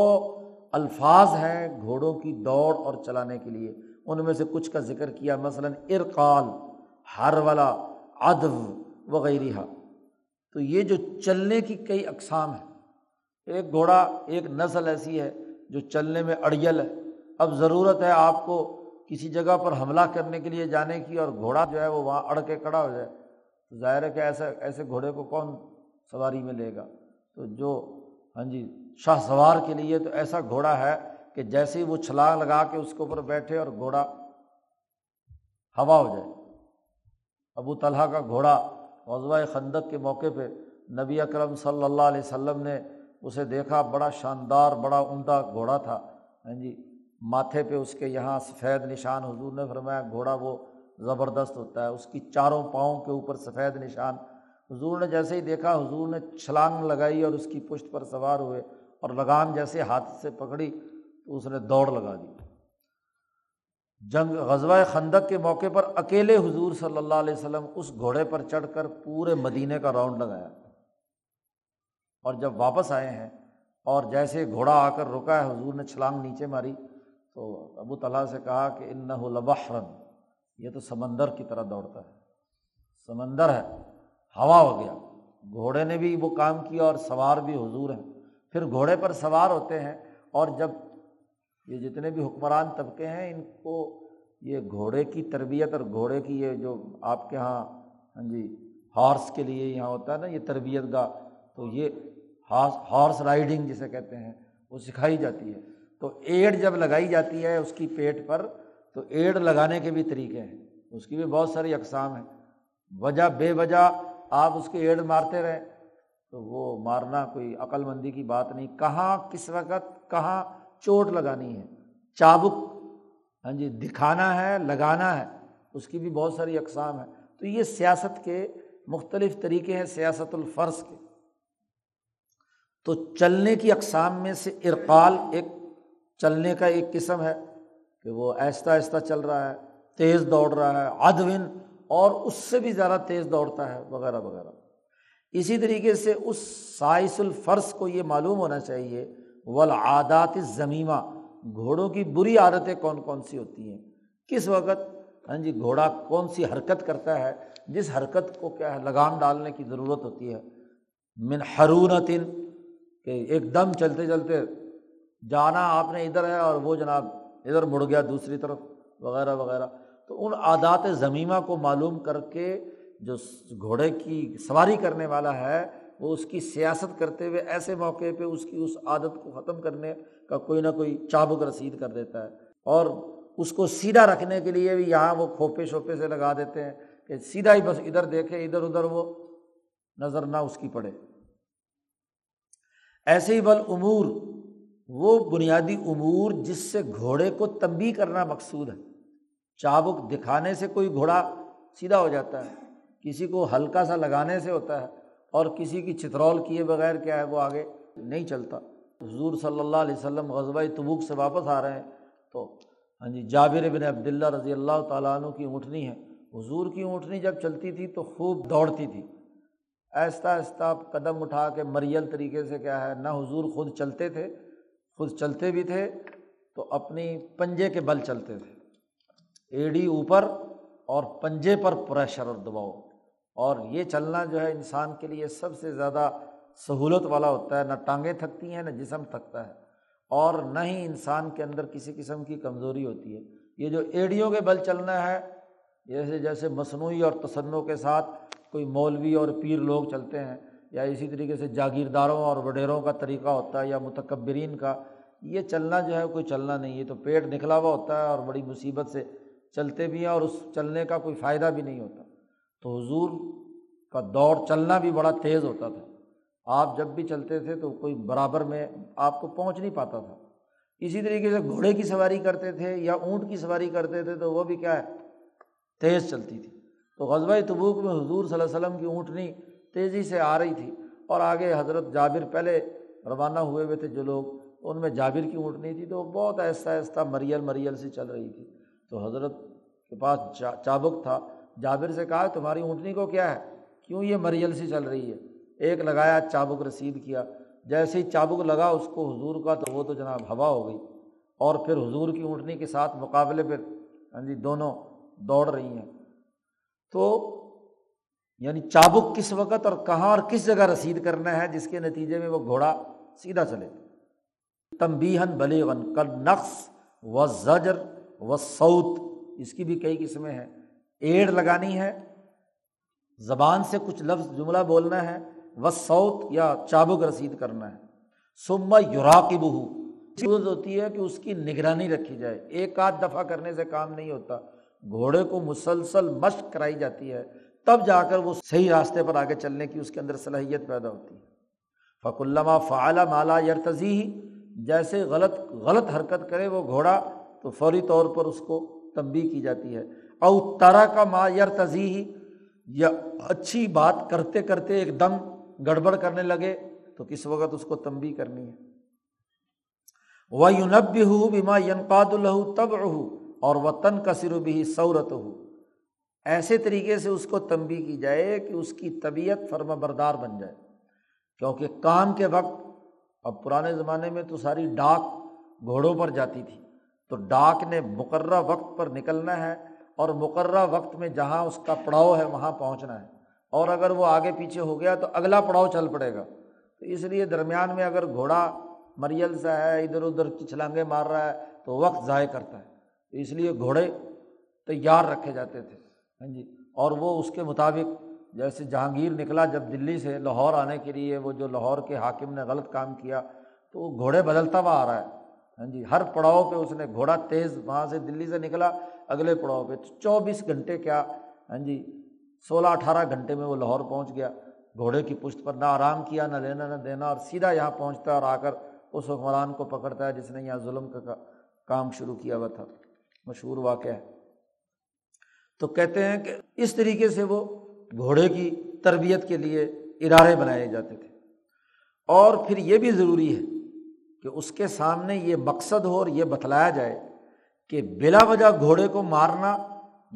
الفاظ ہیں گھوڑوں کی دوڑ اور چلانے کے لیے۔ ان میں سے کچھ کا ذکر کیا، مثلاً ارقال، ہرولہ، عدو وغیرہ۔ تو یہ جو چلنے کی کئی اقسام ہیں، ایک گھوڑا، ایک نسل ایسی ہے جو چلنے میں اڑیل ہے، اب ضرورت ہے آپ کو کسی جگہ پر حملہ کرنے کے لیے جانے کی اور گھوڑا جو ہے وہ وہاں اڑ کے کھڑا ہو جائے، تو ظاہر ہے کہ ایسا ایسے گھوڑے کو کون سواری میں لے گا، تو جو ہاں جی شاہ سوار کے لیے تو ایسا گھوڑا ہے کہ جیسے ہی وہ چھلانگ لگا کے اس کے اوپر بیٹھے اور گھوڑا ہوا ہو جائے۔ ابو طلحہ کا گھوڑا غزوہ خندق کے موقع پہ نبی اکرم صلی اللہ علیہ وسلم نے اسے دیکھا، بڑا شاندار، بڑا عمدہ گھوڑا تھا ہاں جی، ماتھے پہ اس کے یہاں سفید نشان، حضور نے فرمایا گھوڑا وہ زبردست ہوتا ہے، اس کی چاروں پاؤں کے اوپر سفید نشان، حضور نے جیسے ہی دیکھا حضور نے چھلانگ لگائی اور اس کی پشت پر سوار ہوئے اور لگام جیسے ہاتھ سے پکڑی تو اس نے دوڑ لگا دی۔ جنگ غزوہ خندق کے موقع پر اکیلے حضور صلی اللہ علیہ وسلم اس گھوڑے پر چڑھ کر پورے مدینے کا راؤنڈ لگایا، اور جب واپس آئے ہیں اور جیسے گھوڑا آ کر رکا ہے حضور نے چھلانگ نیچے ماری تو ابو طلحہ سے کہا کہ انہ لبحر، یہ تو سمندر کی طرح دوڑتا ہے، سمندر ہے، ہوا ہو گیا۔ گھوڑے نے بھی وہ کام کیا اور سوار بھی حضور ہیں۔ پھر گھوڑے پر سوار ہوتے ہیں، اور جب یہ جتنے بھی حکمران طبقے ہیں ان کو یہ گھوڑے کی تربیت اور گھوڑے کی یہ جو آپ کے ہاں ہاں جی ہارس کے لیے یہاں ہوتا ہے نا یہ تربیت گاہ، تو یہ ہارس ہارس رائڈنگ جسے کہتے ہیں وہ سکھائی جاتی ہے، تو ایڈ جب لگائی جاتی ہے اس کی پیٹ پر تو ایڈ لگانے کے بھی طریقے ہیں، اس کی بھی بہت ساری اقسام ہیں۔ وجہ بے وجہ آپ اس کے ایڈ مارتے رہے تو وہ مارنا کوئی عقل مندی کی بات نہیں۔ کہاں کس وقت کہاں چوٹ لگانی ہے، چابک ہاں جی دکھانا ہے لگانا ہے، اس کی بھی بہت ساری اقسام ہیں۔ تو یہ سیاست کے مختلف طریقے ہیں سیاست الفرس کے۔ تو چلنے کی اقسام میں سے ارقال ایک چلنے کا ایک قسم ہے کہ وہ آہستہ آہستہ چل رہا ہے، تیز دوڑ رہا ہے، عدوین اور اس سے بھی زیادہ تیز دوڑتا ہے وغیرہ وغیرہ۔ اسی طریقے سے اس سائس الفرس کو یہ معلوم ہونا چاہیے والعادات الذمیمہ، گھوڑوں کی بری عادتیں کون کون سی ہوتی ہیں، کس وقت ہاں جی گھوڑا کون سی حرکت کرتا ہے، جس حرکت کو کیا ہے لگام ڈالنے کی ضرورت ہوتی ہے۔ من حرونتن کہ ایک دم چلتے چلتے جانا آپ نے ادھر ہے اور وہ جناب ادھر مڑ گیا دوسری طرف وغیرہ وغیرہ۔ تو ان عادات ذمیمہ کو معلوم کر کے جو گھوڑے کی سواری کرنے والا ہے وہ اس کی سیاست کرتے ہوئے ایسے موقع پہ اس کی اس عادت کو ختم کرنے کا کوئی نہ کوئی چابک رسید کر دیتا ہے، اور اس کو سیدھا رکھنے کے لیے بھی یہاں وہ کھوپے شوپے سے لگا دیتے ہیں کہ سیدھا ہی بس ادھر دیکھے ادھر ادھر وہ نظر نہ اس کی پڑے۔ ایسے ہی بالامور، وہ بنیادی امور جس سے گھوڑے کو تنبیہ کرنا مقصود ہے۔ چابک دکھانے سے کوئی گھوڑا سیدھا ہو جاتا ہے، کسی کو ہلکا سا لگانے سے ہوتا ہے، اور کسی کی چترول کیے بغیر کیا ہے وہ آگے نہیں چلتا۔ حضور صلی اللہ علیہ وسلم غزوہ تبوک سے واپس آ رہے ہیں تو ہاں جی جابر بن عبداللہ رضی اللہ تعالیٰ عنہ کی اونٹنی ہے، حضور کی اونٹنی جب چلتی تھی تو خوب دوڑتی تھی، آہستہ آہستہ قدم اٹھا کے مریل طریقے سے کیا ہے، نہ حضور خود چلتے تھے، خود چلتے بھی تھے تو اپنی پنجے کے بل چلتے تھے، ایڑی اوپر اور پنجے پر پریشر اور دباؤ، اور یہ چلنا جو ہے انسان کے لیے سب سے زیادہ سہولت والا ہوتا ہے، نہ ٹانگیں تھکتی ہیں نہ جسم تھکتا ہے، اور نہ ہی انسان کے اندر کسی قسم کی کمزوری ہوتی ہے۔ یہ جو ایڑیوں کے بل چلنا ہے، جیسے جیسے مصنوعی اور تصنع کے ساتھ کوئی مولوی اور پیر لوگ چلتے ہیں، یا اسی طریقے سے جاگیرداروں اور وڈیروں کا طریقہ ہوتا ہے یا متکبرین کا، یہ چلنا جو ہے کوئی چلنا نہیں ہے، تو پیٹ نکلا ہوا ہوتا ہے اور بڑی مصیبت سے چلتے بھی ہیں اور اس چلنے کا کوئی فائدہ بھی نہیں ہوتا۔ تو حضور کا دور چلنا بھی بڑا تیز ہوتا تھا، آپ جب بھی چلتے تھے تو کوئی برابر میں آپ کو پہنچ نہیں پاتا تھا۔ اسی طریقے سے گھوڑے کی سواری کرتے تھے یا اونٹ کی سواری کرتے تھے تو وہ بھی کیا ہے تیز چلتی تھی۔ تو غزوہ تبوک میں حضور صلی اللہ علیہ وسلم کی اونٹنی تیزی سے آ رہی تھی، اور آگے حضرت جابر پہلے روانہ ہوئے ہوئے تھے جو لوگ، ان میں جابر کی اونٹنی تھی تو بہت آہستہ آہستہ مریل مریل سے چل رہی تھی۔ تو حضرت کے پاس چابک تھا، جابر سے کہا تمہاری اونٹنی کو کیا ہے، کیوں یہ مریل سی چل رہی ہے؟ ایک لگایا چابک رسید کیا، جیسے ہی چابک لگا اس کو حضور کا تو وہ تو جناب ہوا ہو گئی، اور پھر حضور کی اونٹنی کے ساتھ مقابلے پہ ہاں جی دونوں دوڑ رہی ہیں۔ تو یعنی چابک کس وقت اور کہاں اور کس جگہ رسید کرنا ہے جس کے نتیجے میں وہ گھوڑا سیدھا چلے۔ تنبیہاً بلیغاً کالنقص والزجر والصوت، اس کی بھی کئی قسمیں ہیں۔ ایڑ لگانی ہے، زبان سے کچھ لفظ جملہ بولنا ہے، والصوت یا چابک رسید کرنا ہے۔ ثم یراقبہ، ضرورت ہوتی ہے کہ اس کی نگرانی رکھی جائے، ایک آدھ دفعہ کرنے سے کام نہیں ہوتا، گھوڑے کو مسلسل مشق کرائی جاتی ہے، تب جا کر وہ صحیح راستے پر آگے چلنے کی اس کے اندر صلاحیت پیدا ہوتی ہے۔ فکلما فعل ما لا یرتضیہ، جیسے غلط غلط حرکت کرے وہ گھوڑا تو فوری طور پر اس کو تنبیہ کی جاتی ہے۔ او ترک ما یرتضیہ، یا اچھی بات کرتے کرتے ایک دم گڑبڑ کرنے لگے تو کس وقت اس کو تنبیہ کرنی ہے۔ وَيُنَبِّهُ بِمَا يَنْقَادُ لَهُ طَبْعُهُ اور وطن کا سر بھی صورت ہو، ایسے طریقے سے اس کو تنبیہ کی جائے کہ اس کی طبیعت فرما بردار بن جائے، کیونکہ کام کے وقت، اب پرانے زمانے میں تو ساری ڈاک گھوڑوں پر جاتی تھی، تو ڈاک نے مقررہ وقت پر نکلنا ہے اور مقررہ وقت میں جہاں اس کا پڑاؤ ہے وہاں پہنچنا ہے، اور اگر وہ آگے پیچھے ہو گیا تو اگلا پڑاؤ چل پڑے گا۔ تو اس لیے درمیان میں اگر گھوڑا مریل سا ہے، ادھر ادھر چھلانگیں مار رہا ہے تو وقت ضائع کرتا ہے، اس لیے گھوڑے تیار رکھے جاتے تھے ہاں جی، اور وہ اس کے مطابق، جیسے جہانگیر نکلا جب دلی سے لاہور آنے کے لیے، وہ جو لاہور کے حاکم نے غلط کام کیا تو وہ گھوڑے بدلتا ہوا آ رہا ہے، ہاں جی، ہر پڑاؤ پہ اس نے گھوڑا تیز وہاں سے دلی سے نکلا اگلے پڑاؤ پہ، تو چوبیس گھنٹے کیا ہاں جی سولہ اٹھارہ گھنٹے میں وہ لاہور پہنچ گیا، گھوڑے کی پشت پر نہ آرام کیا نہ لینا نہ دینا، اور سیدھا یہاں پہنچتا ہے اور آ کر اس حکمران کو پکڑتا ہے جس نے یہاں ظلم کا کام شروع کیا ہوا تھا، مشہور واقعہ ہے۔ تو کہتے ہیں کہ اس طریقے سے وہ گھوڑے کی تربیت کے لیے ادارے بنائے جاتے تھے، اور پھر یہ بھی ضروری ہے کہ اس کے سامنے یہ مقصد ہو اور یہ بتلایا جائے کہ بلا وجہ گھوڑے کو مارنا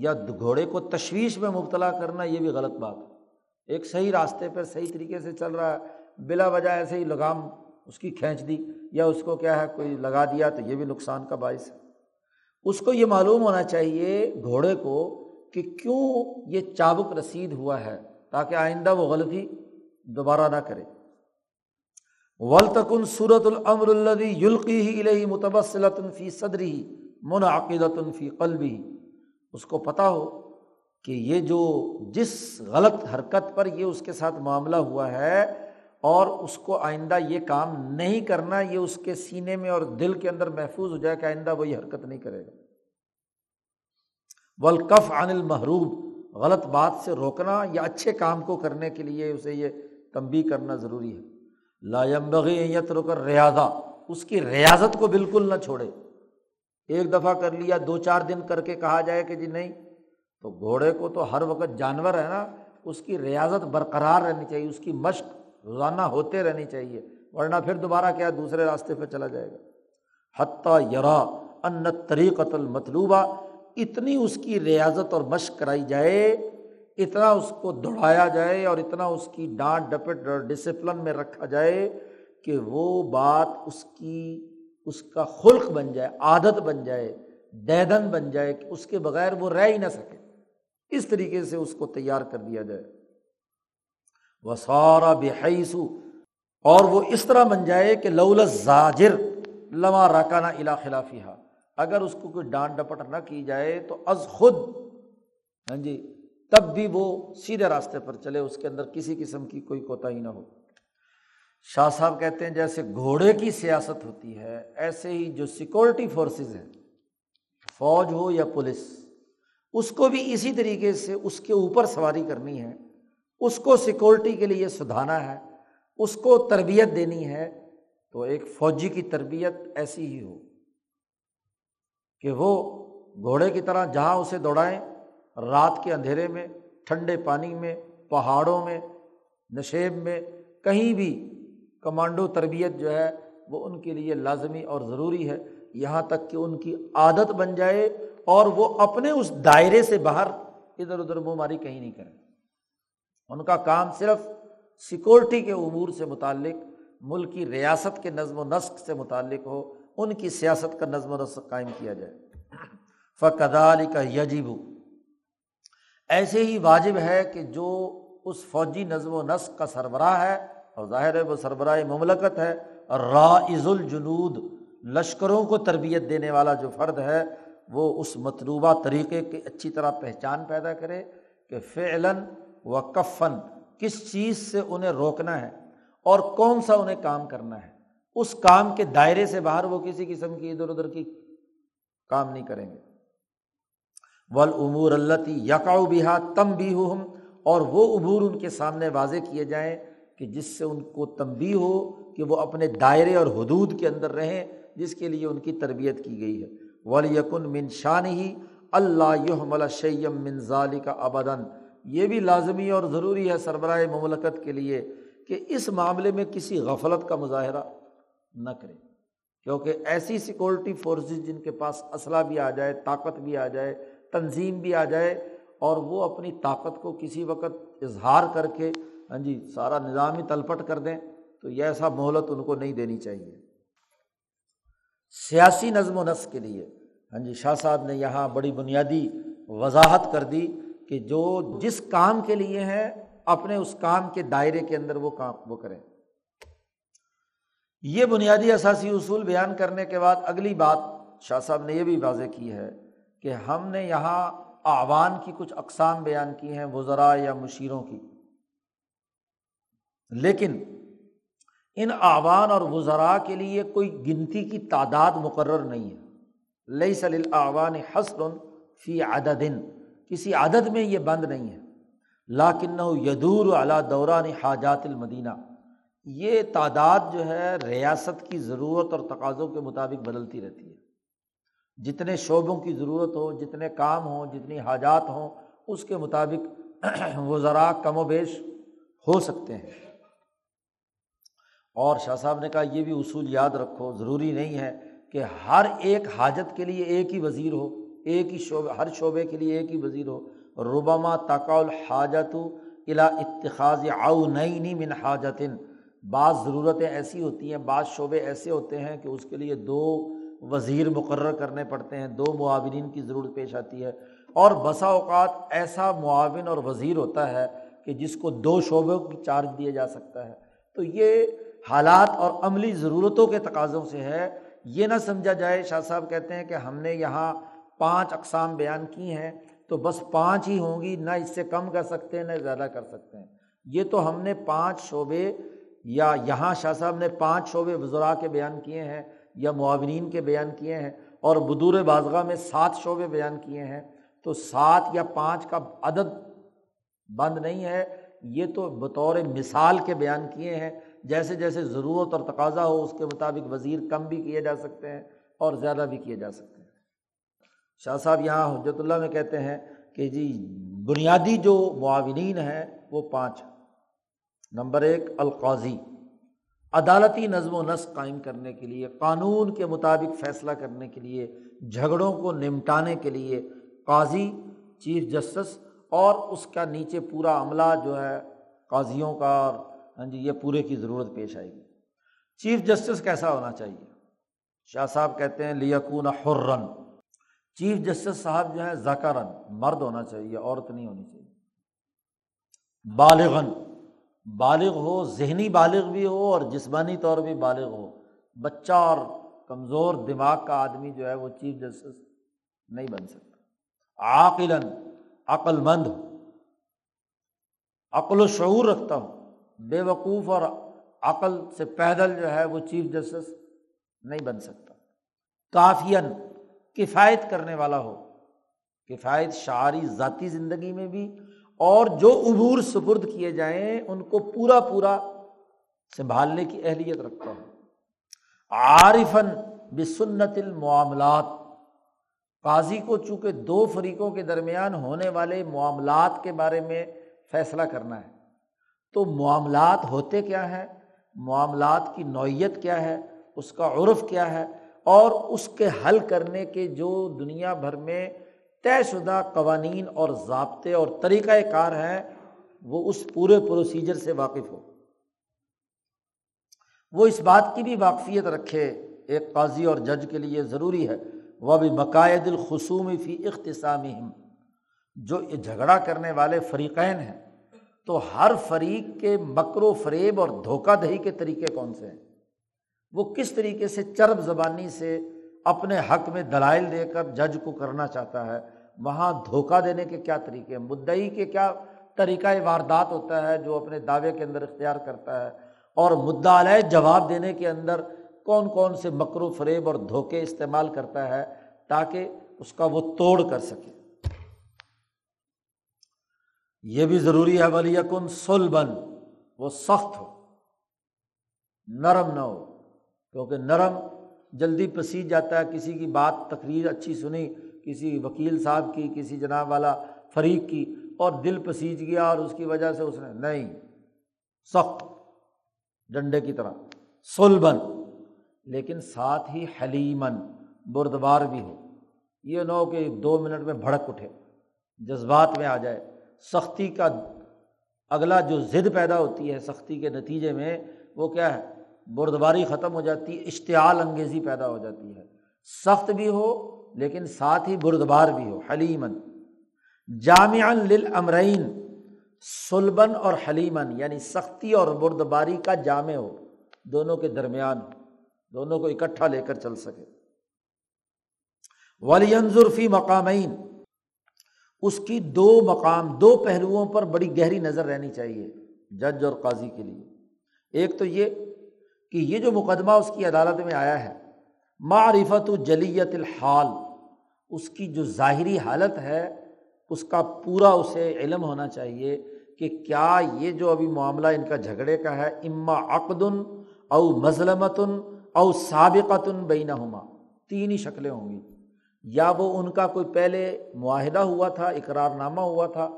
یا گھوڑے کو تشویش میں مبتلا کرنا یہ بھی غلط بات ہے۔ ایک صحیح راستے پر صحیح طریقے سے چل رہا ہے، بلا وجہ ایسے ہی لگام اس کی کھینچ دی یا اس کو کیا ہے کوئی لگا دیا تو یہ بھی نقصان کا باعث ہے۔ اس کو یہ معلوم ہونا چاہیے گھوڑے کو کہ کیوں یہ چابک رسید ہوا ہے، تاکہ آئندہ وہ غلطی دوبارہ نہ کرے۔ وَلْتَكُنْ سُورَةُ الْأَمْرِ الَّذِي يُلْقِيهِ إِلَيْهِ مُتَبَسِّلَةٌ فِي صَدْرِهِ مُنْعَقِدَةٌ فِي قَلْبِهِ، اس کو پتہ ہو کہ یہ جو جس غلط حرکت پر یہ اس کے ساتھ معاملہ ہوا ہے اور اس کو آئندہ یہ کام نہیں کرنا، یہ اس کے سینے میں اور دل کے اندر محفوظ ہو جائے کہ آئندہ وہ یہ حرکت نہیں کرے گا۔ وَالْقَفْ عَنِ الْمَحْرُوبِ، غلط بات سے روکنا یا اچھے کام کو کرنے کے لیے اسے یہ تنبیہ کرنا ضروری ہے۔ لا ينبغي ان يترك الرياضة، اس کی ریاضت کو بالکل نہ چھوڑے، ایک دفعہ کر لیا دو چار دن کر کے کہا جائے کہ جی نہیں، تو گھوڑے کو تو ہر وقت جانور ہے نا، اس کی ریاضت برقرار رہنی چاہیے، اس کی مشق روزانہ ہوتے رہنی چاہیے، ورنہ پھر دوبارہ کیا دوسرے راستے پہ چلا جائے گا۔ حتى يرى ان الطريقة المطلوبة، اتنی اس کی ریاضت اور مشق کرائی جائے، اتنا اس کو دوڑایا جائے اور اتنا اس کی ڈانٹ ڈپٹ اور ڈسپلن میں رکھا جائے کہ وہ بات اس کی اس کا خلق بن جائے، عادت بن جائے، دیدن بن جائے کہ اس کے بغیر وہ رہ ہی نہ سکے، اس طریقے سے اس کو تیار کر دیا جائے۔ وَسَارَ بِحَيْسُ، اور وہ اس طرح بن جائے کہ لَوْلَ الزَّاجِرُ لَمَا رَكَنَ إِلَىٰ خِلَافِهَا، اگر اس کو کوئی ڈانٹ ڈپٹ نہ کی جائے تو از خود ہاں جی تب بھی وہ سیدھے راستے پر چلے، اس کے اندر کسی قسم کی کوئی کوتاہی نہ ہو۔ شاہ صاحب کہتے ہیں جیسے گھوڑے کی سیاست ہوتی ہے، ایسے ہی جو سیکورٹی فورسز ہیں، فوج ہو یا پولیس، اس کو بھی اسی طریقے سے اس کے اوپر سواری کرنی ہے، اس کو سیکورٹی کے لیے سدھانا ہے، اس کو تربیت دینی ہے، تو ایک فوجی کی تربیت ایسی ہی ہو کہ وہ گھوڑے کی طرح جہاں اسے دوڑائیں، رات کے اندھیرے میں، ٹھنڈے پانی میں، پہاڑوں میں، نشیب میں، کہیں بھی کمانڈو تربیت جو ہے وہ ان کے لیے لازمی اور ضروری ہے، یہاں تک کہ ان کی عادت بن جائے اور وہ اپنے اس دائرے سے باہر ادھر ادھر منہ ماری کہیں نہیں کریں۔ ان کا کام صرف سیکورٹی کے امور سے متعلق، ملک کی ریاست کے نظم و نسق سے متعلق ہو، ان کی سیاست کا نظم و نسق قائم کیا جائے۔ فَكَذَلِكَ يَجِبُ، ایسے ہی واجب ہے کہ جو اس فوجی نظم و نسق کا سربراہ ہے، اور ظاہر ہے وہ سربراہ مملکت ہے، رائز الجنود، لشکروں کو تربیت دینے والا جو فرد ہے، وہ اس مطلوبہ طریقے کی اچھی طرح پہچان پیدا کرے کہ فعلاً و کفاً کس چیز سے انہیں روکنا ہے اور کون سا انہیں کام کرنا ہے، اس کام کے دائرے سے باہر وہ کسی قسم کی ادھر ادھر کی کام نہیں کریں گے۔ والامور التي يقع بها تنبيههم، اور وہ امور ان کے سامنے واضح کیے جائیں کہ جس سے ان کو تنبیہ ہو کہ وہ اپنے دائرے اور حدود کے اندر رہیں جس کے لیے ان کی تربیت کی گئی ہے۔ وليكن من شانه الا يحمل شيئا من ذلك ابدا، یہ بھی لازمی اور ضروری ہے سربراہ مملکت کے لیے کہ اس معاملے میں کسی غفلت کا مظاہرہ نہ کرے، کیونکہ ایسی سیکورٹی فورسز جن کے پاس اسلحہ بھی آ جائے، طاقت بھی آ جائے، تنظیم بھی آ جائے، اور وہ اپنی طاقت کو کسی وقت اظہار کر کے ہاں جی سارا نظام ہی تلپٹ کر دیں، تو یہ ایسا مہلت ان کو نہیں دینی چاہیے۔ سیاسی نظم و نسق کے لیے ہاں جی شاہ صاحب نے یہاں بڑی بنیادی وضاحت کر دی کہ جو جس کام کے لیے ہے اپنے اس کام کے دائرے کے اندر وہ کام وہ کریں۔ یہ بنیادی اساسی اصول بیان کرنے کے بعد اگلی بات شاہ صاحب نے یہ بھی واضح کی ہے کہ ہم نے یہاں اعوان کی کچھ اقسام بیان کی ہیں، وزراء یا مشیروں کی، لیکن ان اعوان اور وزراء کے لیے کوئی گنتی کی تعداد مقرر نہیں ہے، لیس للاعوان حصر فی عدد، کسی عدد میں یہ بند نہیں ہے، لیکنہ یدور علی دوران حاجات المدینہ، یہ تعداد جو ہے ریاست کی ضرورت اور تقاضوں کے مطابق بدلتی رہتی ہے، جتنے شعبوں کی ضرورت ہو، جتنے کام ہوں، جتنی حاجات ہوں، اس کے مطابق وزراء کم و بیش ہو سکتے ہیں۔ اور شاہ صاحب نے کہا یہ بھی اصول یاد رکھو، ضروری نہیں ہے کہ ہر ایک حاجت کے لیے ایک ہی وزیر ہو، ایک ہی شعبے، ہر شعبے کے لیے ایک ہی وزیر ہو۔ ربما تقع الحاجۃ الی اتخاذ عونین من حاجۃ، بعض ضرورتیں ایسی ہوتی ہیں، بعض شعبے ایسے ہوتے ہیں کہ اس کے لیے دو وزیر مقرر کرنے پڑتے ہیں، دو معاونین کی ضرورت پیش آتی ہے، اور بسا اوقات ایسا معاون اور وزیر ہوتا ہے کہ جس کو دو شعبوں کی چارج دیا جا سکتا ہے۔ تو یہ حالات اور عملی ضرورتوں کے تقاضوں سے ہے، یہ نہ سمجھا جائے۔ شاہ صاحب کہتے ہیں کہ ہم نے یہاں پانچ اقسام بیان کی ہیں تو بس پانچ ہی ہوں گی، نہ اس سے کم کر سکتے ہیں نہ زیادہ کر سکتے ہیں۔ یہ تو ہم نے پانچ شعبے، یا یہاں شاہ صاحب نے پانچ شعبے وزراء کے بیان کیے ہیں یا معاونین کے بیان کیے ہیں، اور بدور بازغہ میں سات شعبے بیان کیے ہیں، تو سات یا پانچ کا عدد بند نہیں ہے، یہ تو بطور مثال کے بیان کیے ہیں۔ جیسے جیسے ضرورت اور تقاضا ہو اس کے مطابق وزیر کم بھی کیے جا سکتے ہیں اور زیادہ بھی کیے جا سکتے ہیں۔ شاہ صاحب یہاں حجت اللہ میں کہتے ہیں کہ جی بنیادی جو معاونین ہیں وہ پانچ ہیں۔ نمبر ایک القاضی، عدالتی نظم و نسق قائم کرنے کے لیے، قانون کے مطابق فیصلہ کرنے کے لیے، جھگڑوں کو نمٹانے کے لیے قاضی، چیف جسٹس اور اس کا نیچے پورا عملہ جو ہے قاضیوں کا، اور ہاں جی یہ پورے کی ضرورت پیش آئے گی۔ چیف جسٹس کیسا ہونا چاہیے؟ شاہ صاحب کہتے ہیں لیکون حرن، چیف جسٹس صاحب جو ہے ذکرن، مرد ہونا چاہیے، عورت نہیں ہونی چاہیے۔ بالغن، بالغ ہو، ذہنی بالغ بھی ہو اور جسمانی طور بھی بالغ ہو، بچہ اور کمزور دماغ کا آدمی جو ہے وہ چیف جسٹس نہیں بن سکتا۔ عاقلاً، عقل مند ہو، عقل و شعور رکھتا ہو، بے وقوف اور عقل سے پیدل جو ہے وہ چیف جسٹس نہیں بن سکتا۔ کافیاً، کفایت کرنے والا ہو، کفایت شعاری ذاتی زندگی میں بھی، اور جو امور سپرد کیے جائیں ان کو پورا پورا سنبھالنے کی اہلیت رکھتا ہوں۔ عارفاً بسنت المعاملات، قاضی کو چونکہ دو فریقوں کے درمیان ہونے والے معاملات کے بارے میں فیصلہ کرنا ہے، تو معاملات ہوتے کیا ہیں، معاملات کی نوعیت کیا ہے، اس کا عرف کیا ہے، اور اس کے حل کرنے کے جو دنیا بھر میں طے شدہ قوانین اور ضابطے اور طریقہ کار ہیں، وہ اس پورے پروسیجر سے واقف ہو، وہ اس بات کی بھی واقفیت رکھے ایک قاضی اور جج کے لیے ضروری ہے۔ وَبِمَقَاعِدِ الْخُصُومِ فِي اختصامِهِمْ، جو جھگڑا کرنے والے فریقین ہیں تو ہر فریق کے مکر و فریب اور دھوکہ دہی کے طریقے کون سے ہیں، وہ کس طریقے سے چرب زبانی سے اپنے حق میں دلائل دے کر جج کو کرنا چاہتا ہے، وہاں دھوکہ دینے کے کیا طریقے ہیں، مدعی کے کیا طریقہ واردات ہوتا ہے جو اپنے دعوے کے اندر اختیار کرتا ہے، اور مدعا علیہ جواب دینے کے اندر کون کون سے مکر و فریب اور دھوکے استعمال کرتا ہے تاکہ اس کا وہ توڑ کر سکے۔ یہ بھی ضروری ہے وَلِيَكُنْ صُلْبًا، وہ سخت ہو، نرم نہ ہو، کیونکہ نرم جلدی پسیج جاتا ہے۔ کسی کی بات، تقریر اچھی سنی کسی وکیل صاحب کی، کسی جناب والا فریق کی، اور دل پسیج گیا اور اس کی وجہ سے اس نے نہیں، سخت ڈنڈے کی طرح، صلبن، لیکن ساتھ ہی حلیمن، بردبار بھی ہو، یہ نہ ہو کہ دو منٹ میں بھڑک اٹھے، جذبات میں آ جائے۔ سختی کا اگلا جو ضد پیدا ہوتی ہے سختی کے نتیجے میں، وہ کیا ہے، بردباری ختم ہو جاتی ہے، اشتعال انگیزی پیدا ہو جاتی ہے۔ سخت بھی ہو لیکن ساتھ ہی بردبار بھی ہو، حلیمن۔ جامعاً للامرین، صلبن اور حلیمن، یعنی سختی اور بردباری کا جامع ہو، دونوں کے درمیان ہو، دونوں کو اکٹھا لے کر چل سکے۔ وَلْيَنْظُرْ فِي مَقَامَيْن، اس کی دو مقام، دو پہلوؤں پر بڑی گہری نظر رہنی چاہیے جج اور قاضی کے لیے۔ ایک تو یہ کہ یہ جو مقدمہ اس کی عدالت میں آیا ہے، معرفت جلیت الحال، اس کی جو ظاہری حالت ہے اس کا پورا اسے علم ہونا چاہیے کہ کیا یہ جو ابھی معاملہ ان کا جھگڑے کا ہے، اما عقد او مظلمت او سابقۃ بینہما، تین ہی شکلیں ہوں گی، یا وہ ان کا کوئی پہلے معاہدہ ہوا تھا، اقرار نامہ ہوا تھا،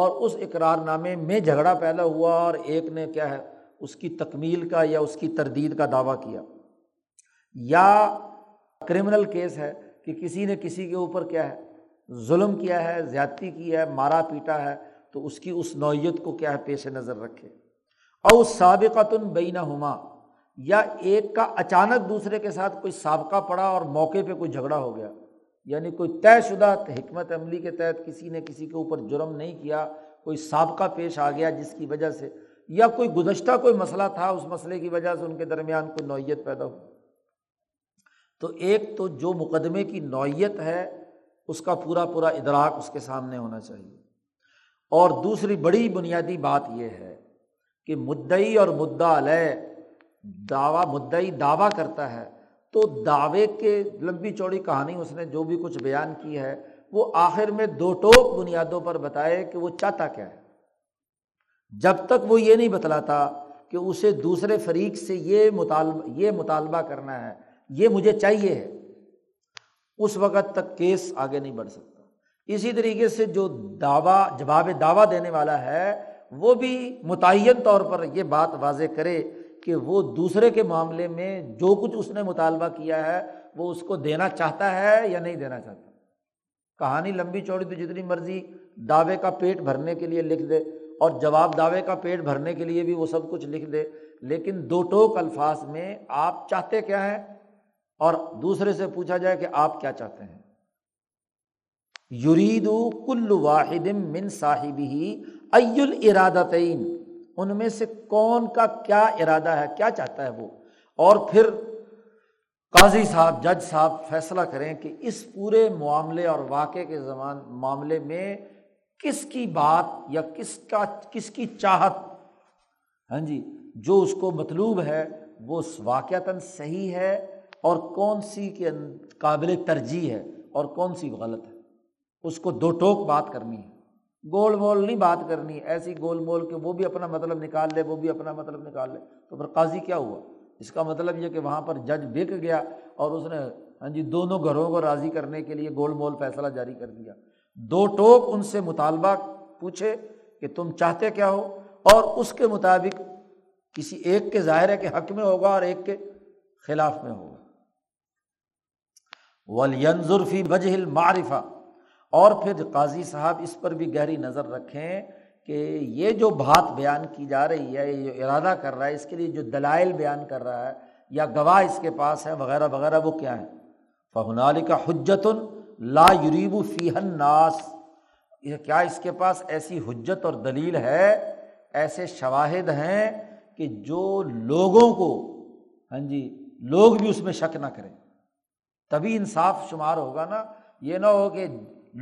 اور اس اقرار نامے میں جھگڑا پیدا ہوا اور ایک نے کیا ہے اس کی تکمیل کا یا اس کی تردید کا دعویٰ کیا، یا کرمنل کیس ہے کہ کسی نے کسی کے اوپر کیا ہے ظلم کیا ہے، زیادتی کی ہے، مارا پیٹا ہے، تو اس کی اس نوعیت کو کیا ہے پیش نظر رکھے، او سابقۃ بینہما، یا ایک کا اچانک دوسرے کے ساتھ کوئی سابقہ پڑا اور موقع پہ کوئی جھگڑا ہو گیا، یعنی کوئی طے شدہ حکمت عملی کے تحت کسی نے کسی کے اوپر جرم نہیں کیا، کوئی سابقہ پیش آ گیا جس کی وجہ سے، یا کوئی گزشتہ کوئی مسئلہ تھا اس مسئلے کی وجہ سے ان کے درمیان کوئی نوعیت پیدا ہو۔ تو ایک تو جو مقدمے کی نوعیت ہے اس کا پورا پورا ادراک اس کے سامنے ہونا چاہیے، اور دوسری بڑی بنیادی بات یہ ہے کہ مدعی اور مدعا علیہ، دعویٰ مدعی دعویٰ کرتا ہے تو دعوے کے لمبی چوڑی کہانی اس نے جو بھی کچھ بیان کی ہے وہ آخر میں دو ٹوک بنیادوں پر بتائے کہ وہ چاہتا کیا ہے۔ جب تک وہ یہ نہیں بتلاتا کہ اسے دوسرے فریق سے یہ مطالبہ یہ مطالبہ کرنا ہے، یہ مجھے چاہیے ہے، اس وقت تک کیس آگے نہیں بڑھ سکتا۔ اسی طریقے سے جو دعویٰ جواب دعویٰ دینے والا ہے وہ بھی متعین طور پر یہ بات واضح کرے کہ وہ دوسرے کے معاملے میں جو کچھ اس نے مطالبہ کیا ہے وہ اس کو دینا چاہتا ہے یا نہیں دینا چاہتا۔ کہانی لمبی چوڑی تو جتنی مرضی دعوے کا پیٹ بھرنے کے لیے لکھ دے اور جواب دعوے کا پیٹ بھرنے کے لیے بھی وہ سب کچھ لکھ دے، لیکن دو ٹوک الفاظ میں آپ چاہتے کیا ہیں اور دوسرے سے پوچھا جائے کہ آپ کیا چاہتے ہیں۔ یرید کل واحد من صاحبہ ای الارادتین، ان میں سے کون کا کیا ارادہ ہے، کیا چاہتا ہے وہ، اور پھر قاضی صاحب جج صاحب فیصلہ کریں کہ اس پورے معاملے اور واقعے کے زمان معاملے میں کس کی بات یا کس کا کس کی چاہت، ہاں جی، جو اس کو مطلوب ہے وہ واقعتاً صحیح ہے، اور کون سی کے قابل ترجیح ہے اور کون سی غلط ہے۔ اس کو دو ٹوک بات کرنی ہے، گول مول نہیں بات کرنی ایسی گول مول کہ وہ بھی اپنا مطلب نکال لے وہ بھی اپنا مطلب نکال لے۔ تو پھر قاضی کیا ہوا؟ اس کا مطلب یہ کہ وہاں پر جج بک گیا اور اس نے ہاں جی دونوں گھروں کو راضی کرنے کے لیے گول مول فیصلہ جاری کر دیا۔ دو ٹوک ان سے مطالبہ پوچھے کہ تم چاہتے کیا ہو، اور اس کے مطابق کسی ایک کے ظاہر ہے کہ حق میں ہوگا اور ایک کے خلاف میں ہوگا۔ وَلْيَنْظُرْ فِي وَجْهِ الْمَعْرِفَةِ، اور پھر قاضی صاحب اس پر بھی گہری نظر رکھیں کہ یہ جو بات بیان کی جا رہی ہے، یہ جو ارادہ کر رہا ہے، اس کے لیے جو دلائل بیان کر رہا ہے یا گواہ اس کے پاس ہے وغیرہ وغیرہ وہ کیا ہیں۔ فَهُنَالِكَ حُجَّةٌ لا یریب فیہا الناس، کیا اس کے پاس ایسی حجت اور دلیل ہے، ایسے شواہد ہیں کہ جو لوگوں کو ہاں جی لوگ بھی اس میں شک نہ کریں، تبھی انصاف شمار ہوگا نا۔ یہ نہ ہو کہ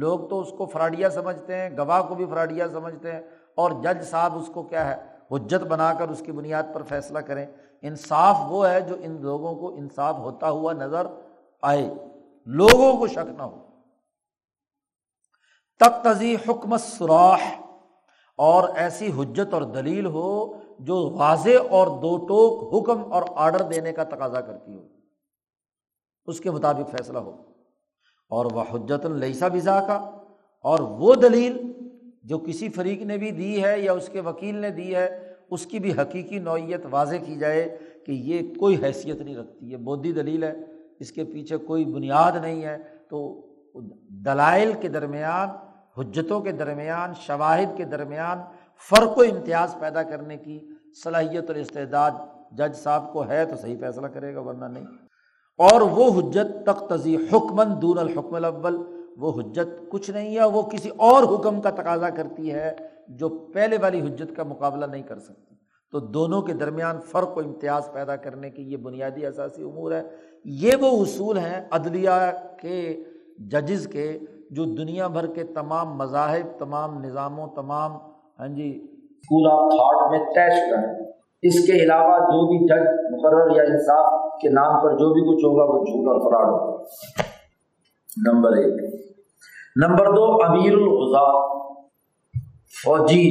لوگ تو اس کو فراڈیا سمجھتے ہیں، گواہ کو بھی فراڈیا سمجھتے ہیں، اور جج صاحب اس کو کیا ہے حجت بنا کر اس کی بنیاد پر فیصلہ کریں۔ انصاف وہ ہے جو ان لوگوں کو انصاف ہوتا ہوا نظر آئے، لوگوں کو شک نہ ہو۔ تقتضی حکم الصراح، اور ایسی حجت اور دلیل ہو جو واضح اور دو ٹوک حکم اور آرڈر دینے کا تقاضا کرتی ہو، اس کے مطابق فیصلہ ہو۔ اور وہ حجت لیس بذاکا، اور وہ دلیل جو کسی فریق نے بھی دی ہے یا اس کے وکیل نے دی ہے اس کی بھی حقیقی نوعیت واضح کی جائے کہ یہ کوئی حیثیت نہیں رکھتی، یہ بودی دلیل ہے، اس کے پیچھے کوئی بنیاد نہیں ہے۔ تو دلائل کے درمیان، حجتوں کے درمیان، شواہد کے درمیان فرق و امتیاز پیدا کرنے کی صلاحیت اور استعداد جج صاحب کو ہے تو صحیح فیصلہ کرے گا ورنہ نہیں۔ اور وہ حجت تقتضی حکمًا دون الحکم الاول، وہ حجت کچھ نہیں ہے، وہ کسی اور حکم کا تقاضا کرتی ہے جو پہلے والی حجت کا مقابلہ نہیں کر سکتی۔ تو دونوں کے درمیان فرق و امتیاز پیدا کرنے کی یہ بنیادی اساسی امور ہے۔ یہ وہ اصول ہیں عدلیہ کے، ججز کے، جو دنیا بھر کے تمام مذاہب، تمام نظاموں، تمام ہاں جی اسکول آف تھاٹ میں طے شدہ ہے۔ اس کے علاوہ جو بھی جج مقرر یا انصاف کے نام پر جو بھی کچھ ہوگا وہ جھوٹ اور فراڈ ہوگا. نمبر ایک. نمبر دو امیر الغزاة، فوجی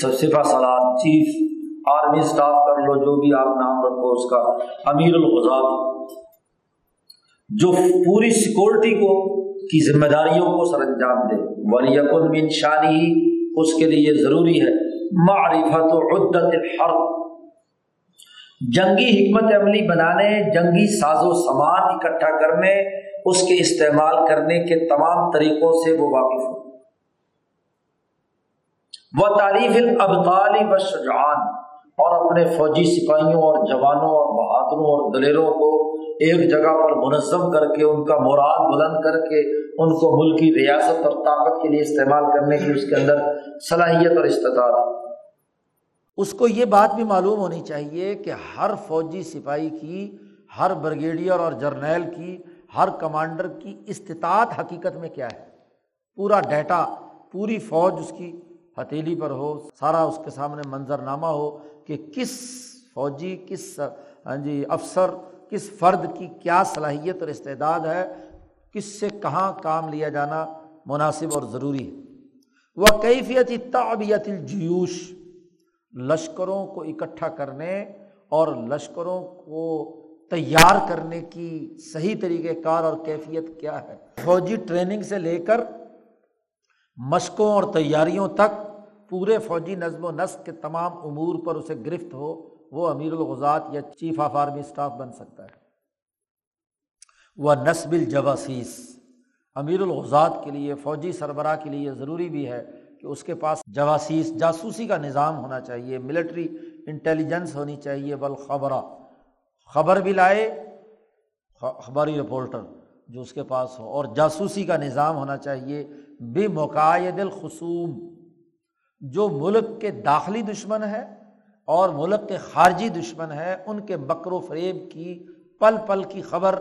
سفسفہ سالار، چیف آرمی سٹاف کر لو، جو بھی آپ نام رکھو اس کا امیر الغزاة، جو پوری سیکورٹی کو کی ذمہ داریوں کو سر انجام دے. وَلِيَكُنْ مِنْ شَانِهِ، اس کے لیے ضروری ہے معرفت عدت الحرب، جنگی حکمت عملی بنانے، جنگی ساز و سامان اکٹھا کرنے، اس کے استعمال کرنے کے تمام طریقوں سے وہ واقف ہو. وتعریف الابطال والشجعان، اور اپنے فوجی سپاہیوں اور جوانوں اور بہادروں اور دلیروں کو ایک جگہ پر منظم کر کے ان کا مورال بلند کر کے ان کو ملکی ریاست اور طاقت کے لیے استعمال کرنے کی اس کے اندر صلاحیت اور استطاعت. اس کو یہ بات بھی معلوم ہونی چاہیے کہ ہر فوجی سپاہی کی، ہر بریگیڈیئر اور جرنیل کی، ہر کمانڈر کی استطاعت حقیقت میں کیا ہے. پورا ڈیٹا، پوری فوج اس کی ہتھیلی پر ہو، سارا اس کے سامنے منظرنامہ ہو کہ کس فوجی، کس جی افسر، کس فرد کی کیا صلاحیت اور استعداد ہے، کس سے کہاں کام لیا جانا مناسب اور ضروری ہے. وَكَيْفِيَةِ تَعْبِيَةِ الْجُيُوشِ، لشکروں کو اکٹھا کرنے اور لشکروں کو تیار کرنے کی صحیح طریقۂ کار اور کیفیت کیا ہے. فوجی ٹریننگ سے لے کر مشقوں اور تیاریوں تک پورے فوجی نظم و نسق کے تمام امور پر اسے گرفت ہو، وہ امیر الغزاة یا چیف آف آرمی اسٹاف بن سکتا ہے. وَنَصْبِ الْجَوَاسِیس، امیر الغزاة کے لیے، فوجی سربراہ کے لیے ضروری بھی ہے کہ اس کے پاس جواسیس، جاسوسی کا نظام ہونا چاہیے، ملٹری انٹیلیجنس ہونی چاہیے. والخبرہ، خبر بھی لائے، خبری رپورٹر جو اس کے پاس ہو، اور جاسوسی کا نظام ہونا چاہیے. بمقاعد الخصوم، جو ملک کے داخلی دشمن ہے اور ملک کے خارجی دشمن ہے، ان کے مکر و فریب کی پل پل کی خبر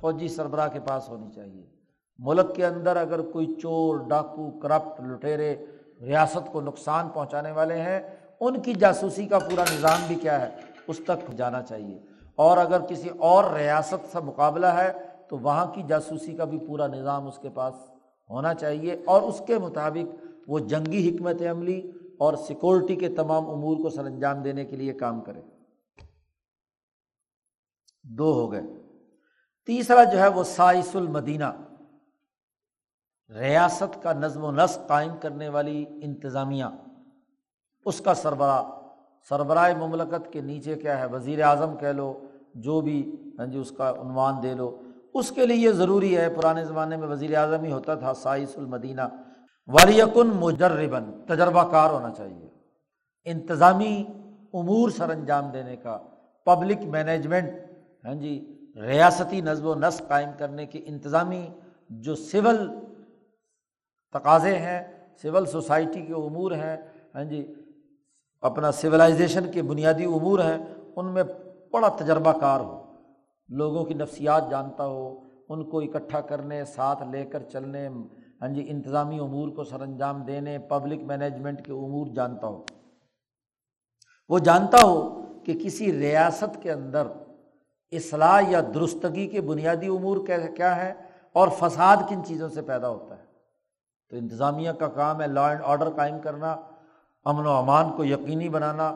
فوجی سربراہ کے پاس ہونی چاہیے. ملک کے اندر اگر کوئی چور، ڈاکو، کرپٹ، لٹیرے ریاست کو نقصان پہنچانے والے ہیں، ان کی جاسوسی کا پورا نظام بھی کیا ہے، اس تک جانا چاہیے. اور اگر کسی اور ریاست سے مقابلہ ہے تو وہاں کی جاسوسی کا بھی پورا نظام اس کے پاس ہونا چاہیے، اور اس کے مطابق وہ جنگی حکمت عملی اور سیکورٹی کے تمام امور کو سر انجام دینے کے لیے کام کرے. دو ہو گئے. تیسرا جو ہے وہ سائس المدینہ، ریاست کا نظم و نسق قائم کرنے والی انتظامیہ، اس کا سربراہ، سربراہ مملکت کے نیچے کیا ہے، وزیر اعظم کہہ لو، جو بھی ہاں جی اس کا عنوان دے لو، اس کے لیے ضروری ہے. پرانے زمانے میں وزیر اعظم ہی ہوتا تھا سائس المدینہ. وَلْيَكُنْ مُجَرِّبًا، تجربہ کار ہونا چاہیے، انتظامی امور سر انجام دینے کا، پبلک مینجمنٹ، ہاں جی ریاستی نظم و نسق قائم کرنے کی انتظامی جو سول تقاضے ہیں، سول سوسائٹی کے امور ہیں، ہاں جی اپنا سولائزیشن کے بنیادی امور ہیں، ان میں بڑا تجربہ کار ہو، لوگوں کی نفسیات جانتا ہو، ان کو اکٹھا کرنے، ساتھ لے کر چلنے، ہاں جی انتظامی امور کو سر انجام دینے، پبلک مینجمنٹ کے امور جانتا ہو. وہ جانتا ہو کہ کسی ریاست کے اندر اصلاح یا درستگی کے بنیادی امور کیا ہیں اور فساد کن چیزوں سے پیدا ہوتا ہے. تو انتظامیہ کا کام ہے لا اینڈ آرڈر قائم کرنا، امن و امان کو یقینی بنانا،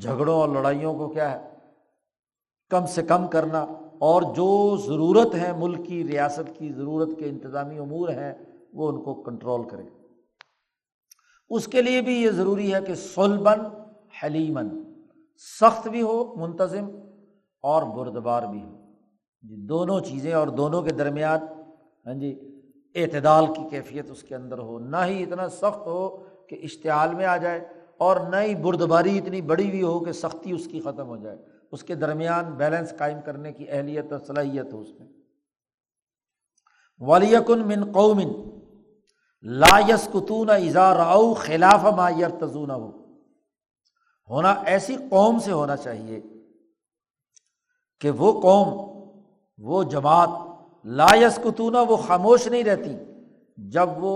جھگڑوں اور لڑائیوں کو کیا ہے کم سے کم کرنا، اور جو ضرورت ہے ملک کی، ریاست کی ضرورت کے انتظامی امور ہیں وہ ان کو کنٹرول کرے. اس کے لیے بھی یہ ضروری ہے کہ صلباً حلیماً، سخت بھی ہو منتظم اور بردبار بھی ہو، جی دونوں چیزیں، اور دونوں کے درمیان ہاں جی اعتدال کی کیفیت اس کے اندر ہو، نہ ہی اتنا سخت ہو کہ اشتعال میں آ جائے، اور نہ ہی بردباری اتنی بڑی ہوئی ہو کہ سختی اس کی ختم ہو جائے. اس کے درمیان بیلنس قائم کرنے کی اہلیت اور صلاحیت ہو اس میں. وَلِيَكُنْ مِنْ قَوْمٍ لَا يَسْكُتُونَ إِذَا رَأَوْا خِلَافَ مَا يَرْتَضُونَهُ، ہونا ایسی قوم سے ہونا چاہیے کہ وہ قوم، وہ جماعت، لا یسکتون، وہ خاموش نہیں رہتی جب وہ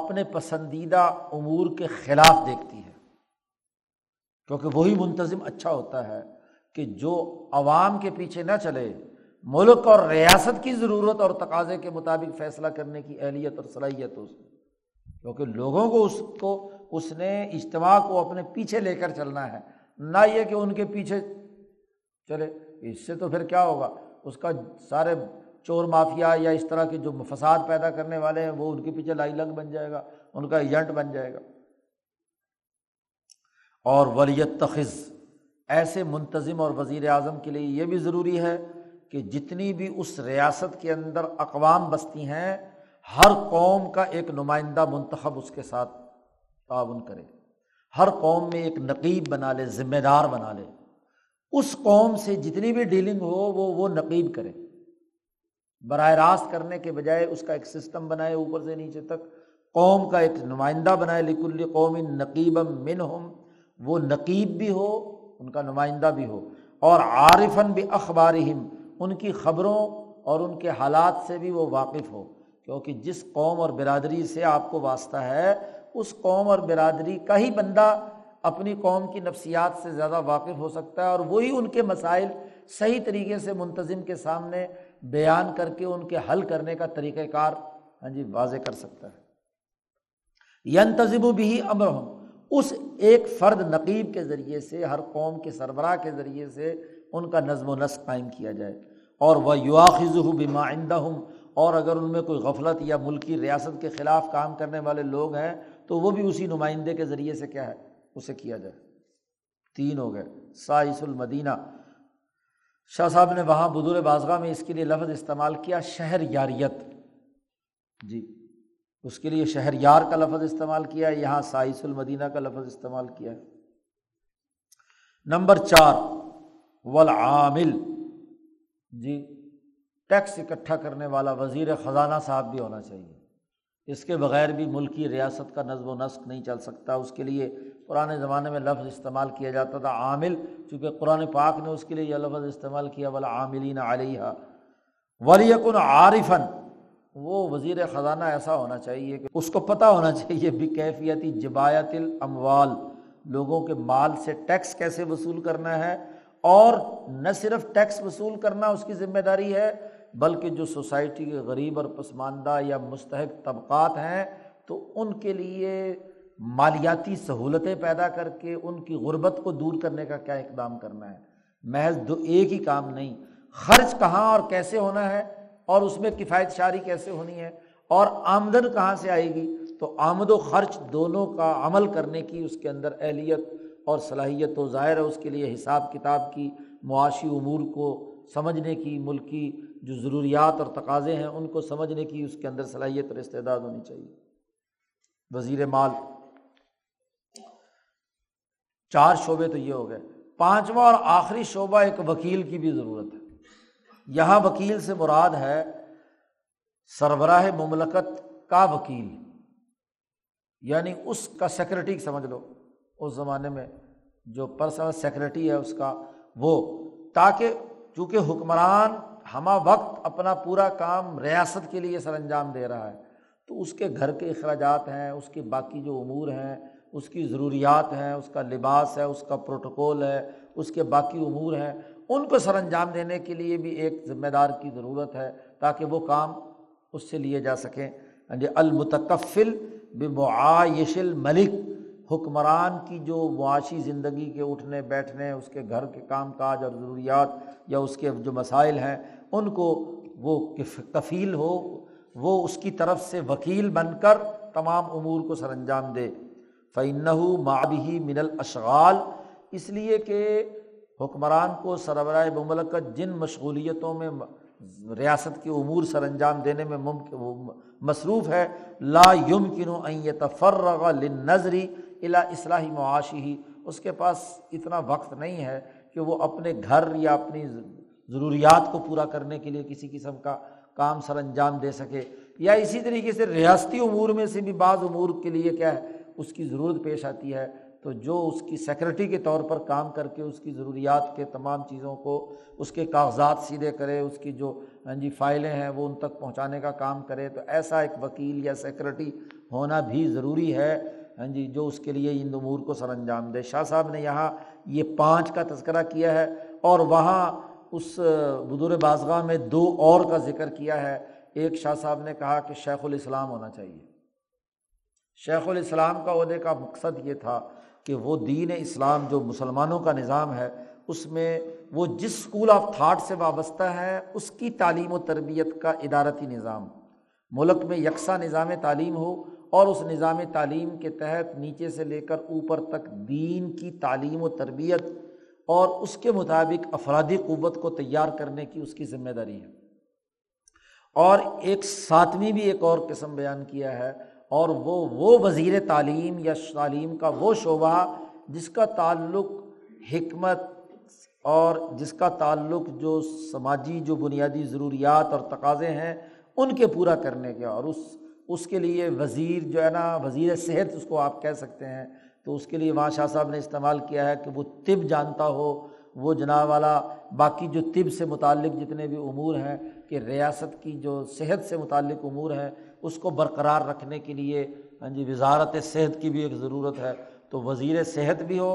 اپنے پسندیدہ امور کے خلاف دیکھتی ہے. کیونکہ وہی منتظم اچھا ہوتا ہے کہ جو عوام کے پیچھے نہ چلے، ملک اور ریاست کی ضرورت اور تقاضے کے مطابق فیصلہ کرنے کی اہلیت اور صلاحیت ہو، کیونکہ لوگوں کو اس کو اس نے اجتماع کو اپنے پیچھے لے کر چلنا ہے، نہ یہ کہ ان کے پیچھے چلے۔ اس سے تو پھر کیا ہوگا، اس کا سارے چور مافیا یا اس طرح کے جو فساد پیدا کرنے والے ہیں وہ ان کے پیچھے لائی لگ بن جائے گا، ان کا ایجنٹ بن جائے گا۔ اور ولیتخذ، ایسے منتظم اور وزیر اعظم کے لیے یہ بھی ضروری ہے کہ جتنی بھی اس ریاست کے اندر اقوام بستی ہیں، ہر قوم کا ایک نمائندہ منتخب اس کے ساتھ تعاون کرے، ہر قوم میں ایک نقیب بنا لے، ذمہ دار بنا لے، اس قوم سے جتنی بھی ڈیلنگ ہو وہ وہ نقیب کرے، براہ راست کرنے کے بجائے اس کا ایک سسٹم بنائے، اوپر سے نیچے تک قوم کا ایک نمائندہ بنائے۔ لکل قوم نقیبا منہم، وہ نقیب بھی ہو، ان کا نمائندہ بھی ہو، اور عارفاً باخبارہم، ان کی خبروں اور ان کے حالات سے بھی وہ واقف ہو، کیونکہ جس قوم اور برادری سے آپ کو واسطہ ہے، اس قوم اور برادری کا ہی بندہ اپنی قوم کی نفسیات سے زیادہ واقف ہو سکتا ہے، اور وہی ان کے مسائل صحیح طریقے سے منتظم کے سامنے بیان کر کے ان کے حل کرنے کا طریقہ کار ہاں جی واضح کر سکتا ہے۔ ینتظم بھی امرہم، اس ایک فرد نقیب کے ذریعے سے، ہر قوم کے سربراہ کے ذریعے سے ان کا نظم و نسق قائم کیا جائے۔ اور وَيُؤَاخِذُهُ بِمَا عِنْدَهُمْ، اور اگر ان میں کوئی غفلت یا ملکی ریاست کے خلاف کام کرنے والے لوگ ہیں تو وہ بھی اسی نمائندے کے ذریعے سے کیا ہے اسے کیا جائے۔ تین ہو گئے۔ سائس المدینہ، شاہ صاحب نے وہاں بدور بازغہ میں اس کے لیے لفظ استعمال کیا شہر یاریت، جی اس کے لیے شہر یار کا لفظ استعمال کیا ہے، یہاں سائس المدینہ کا لفظ استعمال کیا ہے۔ نمبر چار والعامل، جی ٹیکس اکٹھا کرنے والا وزیر خزانہ صاحب بھی ہونا چاہیے، اس کے بغیر بھی ملکی ریاست کا نظم و نسق نہیں چل سکتا۔ اس کے لیے پرانے زمانے میں لفظ استعمال کیا جاتا تھا عامل، چونکہ قرآن پاک نے اس کے لیے یہ لفظ استعمال کیا والعاملین علیہا۔ ولیکن عارفاً، وہ وزیر خزانہ ایسا ہونا چاہیے کہ اس کو پتہ ہونا چاہیے بکیفیتی جبایت الاموال، لوگوں کے مال سے ٹیکس کیسے وصول کرنا ہے، اور نہ صرف ٹیکس وصول کرنا اس کی ذمہ داری ہے، بلکہ جو سوسائٹی کے غریب اور پسماندہ یا مستحق طبقات ہیں تو ان کے لیے مالیاتی سہولتیں پیدا کر کے ان کی غربت کو دور کرنے کا کیا اقدام کرنا ہے۔ محض دو ایک ہی کام نہیں، خرچ کہاں اور کیسے ہونا ہے، اور اس میں کفایت شاری کیسے ہونی ہے، اور آمدن کہاں سے آئے گی، تو آمد و خرچ دونوں کا عمل کرنے کی اس کے اندر اہلیت اور صلاحیت تو ظاہر ہے۔ اس کے لیے حساب کتاب کی، معاشی امور کو سمجھنے کی، ملکی جو ضروریات اور تقاضے ہیں ان کو سمجھنے کی اس کے اندر صلاحیت اور استعداد ہونی چاہیے۔ وزیر مال، چار شعبے تو یہ ہو گئے۔ پانچواں اور آخری شعبہ ایک وکیل کی بھی ضرورت ہے۔ یہاں وکیل سے مراد ہے سربراہ مملکت کا وکیل، یعنی اس کا سیکرٹری سمجھ لو، اس زمانے میں جو پرسنل سیکرٹری ہے اس کا وہ، تاکہ چونکہ حکمران ہمہ وقت اپنا پورا کام ریاست کے لیے سر انجام دے رہا ہے، تو اس کے گھر کے اخراجات ہیں، اس کے باقی جو امور ہیں، اس کی ضروریات ہیں، اس کا لباس ہے، اس کا پروٹوکول ہے، اس کے باقی امور ہیں، ان کو سر انجام دینے کے لیے بھی ایک ذمہ دار کی ضرورت ہے، تاکہ وہ کام اس سے لیے جا سکیں۔ المتکفل بمعایش الملک، حکمران کی جو معاشی زندگی کے اٹھنے بیٹھنے، اس کے گھر کے کام کاج اور ضروریات یا اس کے جو مسائل ہیں ان کو وہ کفیل ہو، وہ اس کی طرف سے وکیل بن کر تمام امور کو سر انجام دے۔ فَإِنَّهُ مَعَبِهِ مِنَ الْأَشْغَالِ، اس لیے کہ حکمران کو سربراہ مملکت جن مشغولیتوں میں ریاست کے امور سر انجام دینے میں ممکن مصروف ہے، لا يمكن ان يتفرغ للنظر الى اصلاح معاشه، اس کے پاس اتنا وقت نہیں ہے کہ وہ اپنے گھر یا اپنی ضروریات کو پورا کرنے کے لیے کسی قسم کا کام سر انجام دے سکے، یا اسی طریقے سے ریاستی امور میں سے بھی بعض امور کے لیے کیا ہے اس کی ضرورت پیش آتی ہے، تو جو اس کی سیکرٹری کے طور پر کام کر کے اس کی ضروریات کے تمام چیزوں کو، اس کے کاغذات سیدھے کرے، اس کی جو ہاں جی فائلیں ہیں وہ ان تک پہنچانے کا کام کرے، تو ایسا ایک وکیل یا سیکرٹری ہونا بھی ضروری ہے۔ ہاں جی جو اس کے لیے ان امور کو سر انجام دے۔ شاہ صاحب نے یہاں یہ پانچ کا تذکرہ کیا ہے اور وہاں اس بدور بازغہ میں دو اور کا ذکر کیا ہے۔ ایک شاہ صاحب نے کہا کہ شیخ الاسلام ہونا چاہیے، شیخ الاسلام کا عہدے کا مقصد یہ تھا کہ وہ دین اسلام جو مسلمانوں کا نظام ہے اس میں وہ جس سکول آف تھاٹ سے وابستہ ہے اس کی تعلیم و تربیت کا ادارتی نظام، ملک میں یکساں نظام تعلیم ہو اور اس نظام تعلیم کے تحت نیچے سے لے کر اوپر تک دین کی تعلیم و تربیت اور اس کے مطابق افرادی قوت کو تیار کرنے کی اس کی ذمہ داری ہے۔ اور ایک ساتویں بھی ایک اور قسم بیان کیا ہے، اور وہ وہ وزیر تعلیم یا تعلیم کا وہ شعبہ جس کا تعلق حکمت اور جس کا تعلق جو سماجی جو بنیادی ضروریات اور تقاضے ہیں ان کے پورا کرنے کے، اور اس اس کے لیے وزیر جو ہے نا وزیر صحت اس کو آپ کہہ سکتے ہیں، تو اس کے لیے وہاں شاہ صاحب نے استعمال کیا ہے کہ وہ طب جانتا ہو، وہ جناب والا باقی جو طب سے متعلق جتنے بھی امور ہیں کہ ریاست کی جو صحت سے متعلق امور ہیں اس کو برقرار رکھنے کے لیے ہاں جی وزارت صحت کی بھی ایک ضرورت ہے، تو وزیر صحت بھی ہو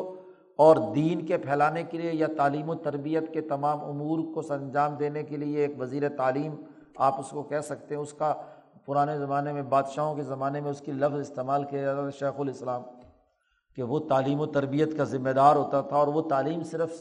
اور دین کے پھیلانے کے لیے یا تعلیم و تربیت کے تمام امور کو سرانجام دینے کے لیے ایک وزیر تعلیم آپ اس کو کہہ سکتے ہیں۔ اس کا پرانے زمانے میں بادشاہوں کے زمانے میں اس کی لفظ استعمال کیا جاتا تھا شیخ الاسلام، کہ وہ تعلیم و تربیت کا ذمہ دار ہوتا تھا، اور وہ تعلیم صرف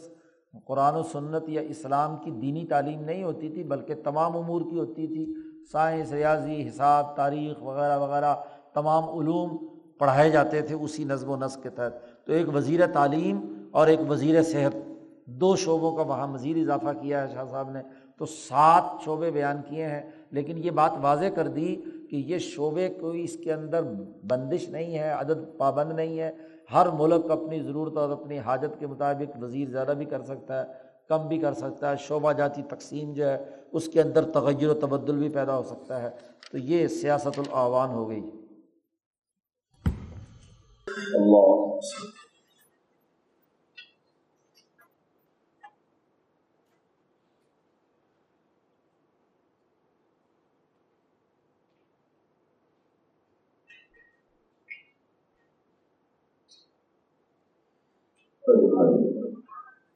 قرآن و سنت یا اسلام کی دینی تعلیم نہیں ہوتی تھی بلکہ تمام امور کی ہوتی تھی، سائنس، ریاضی، حساب، تاریخ وغیرہ وغیرہ تمام علوم پڑھائے جاتے تھے اسی نظم و نسق کے تحت۔ تو ایک وزیر تعلیم اور ایک وزیر صحت، دو شعبوں کا وہاں مزید اضافہ کیا ہے شاہ صاحب نے، تو سات شعبے بیان کیے ہیں۔ لیکن یہ بات واضح کر دی کہ یہ شعبے کوئی اس کے اندر بندش نہیں ہے، عدد پابند نہیں ہے، ہر ملک اپنی ضرورت اور اپنی حاجت کے مطابق وزیر زیادہ بھی کر سکتا ہے، کم بھی کر سکتا ہے، شعبہ جاتی تقسیم جو ہے اس کے اندر تغیر و تبدل بھی پیدا ہو سکتا ہے۔ تو یہ سیاست الاعوان ہو گئی۔ اللہ Thank you.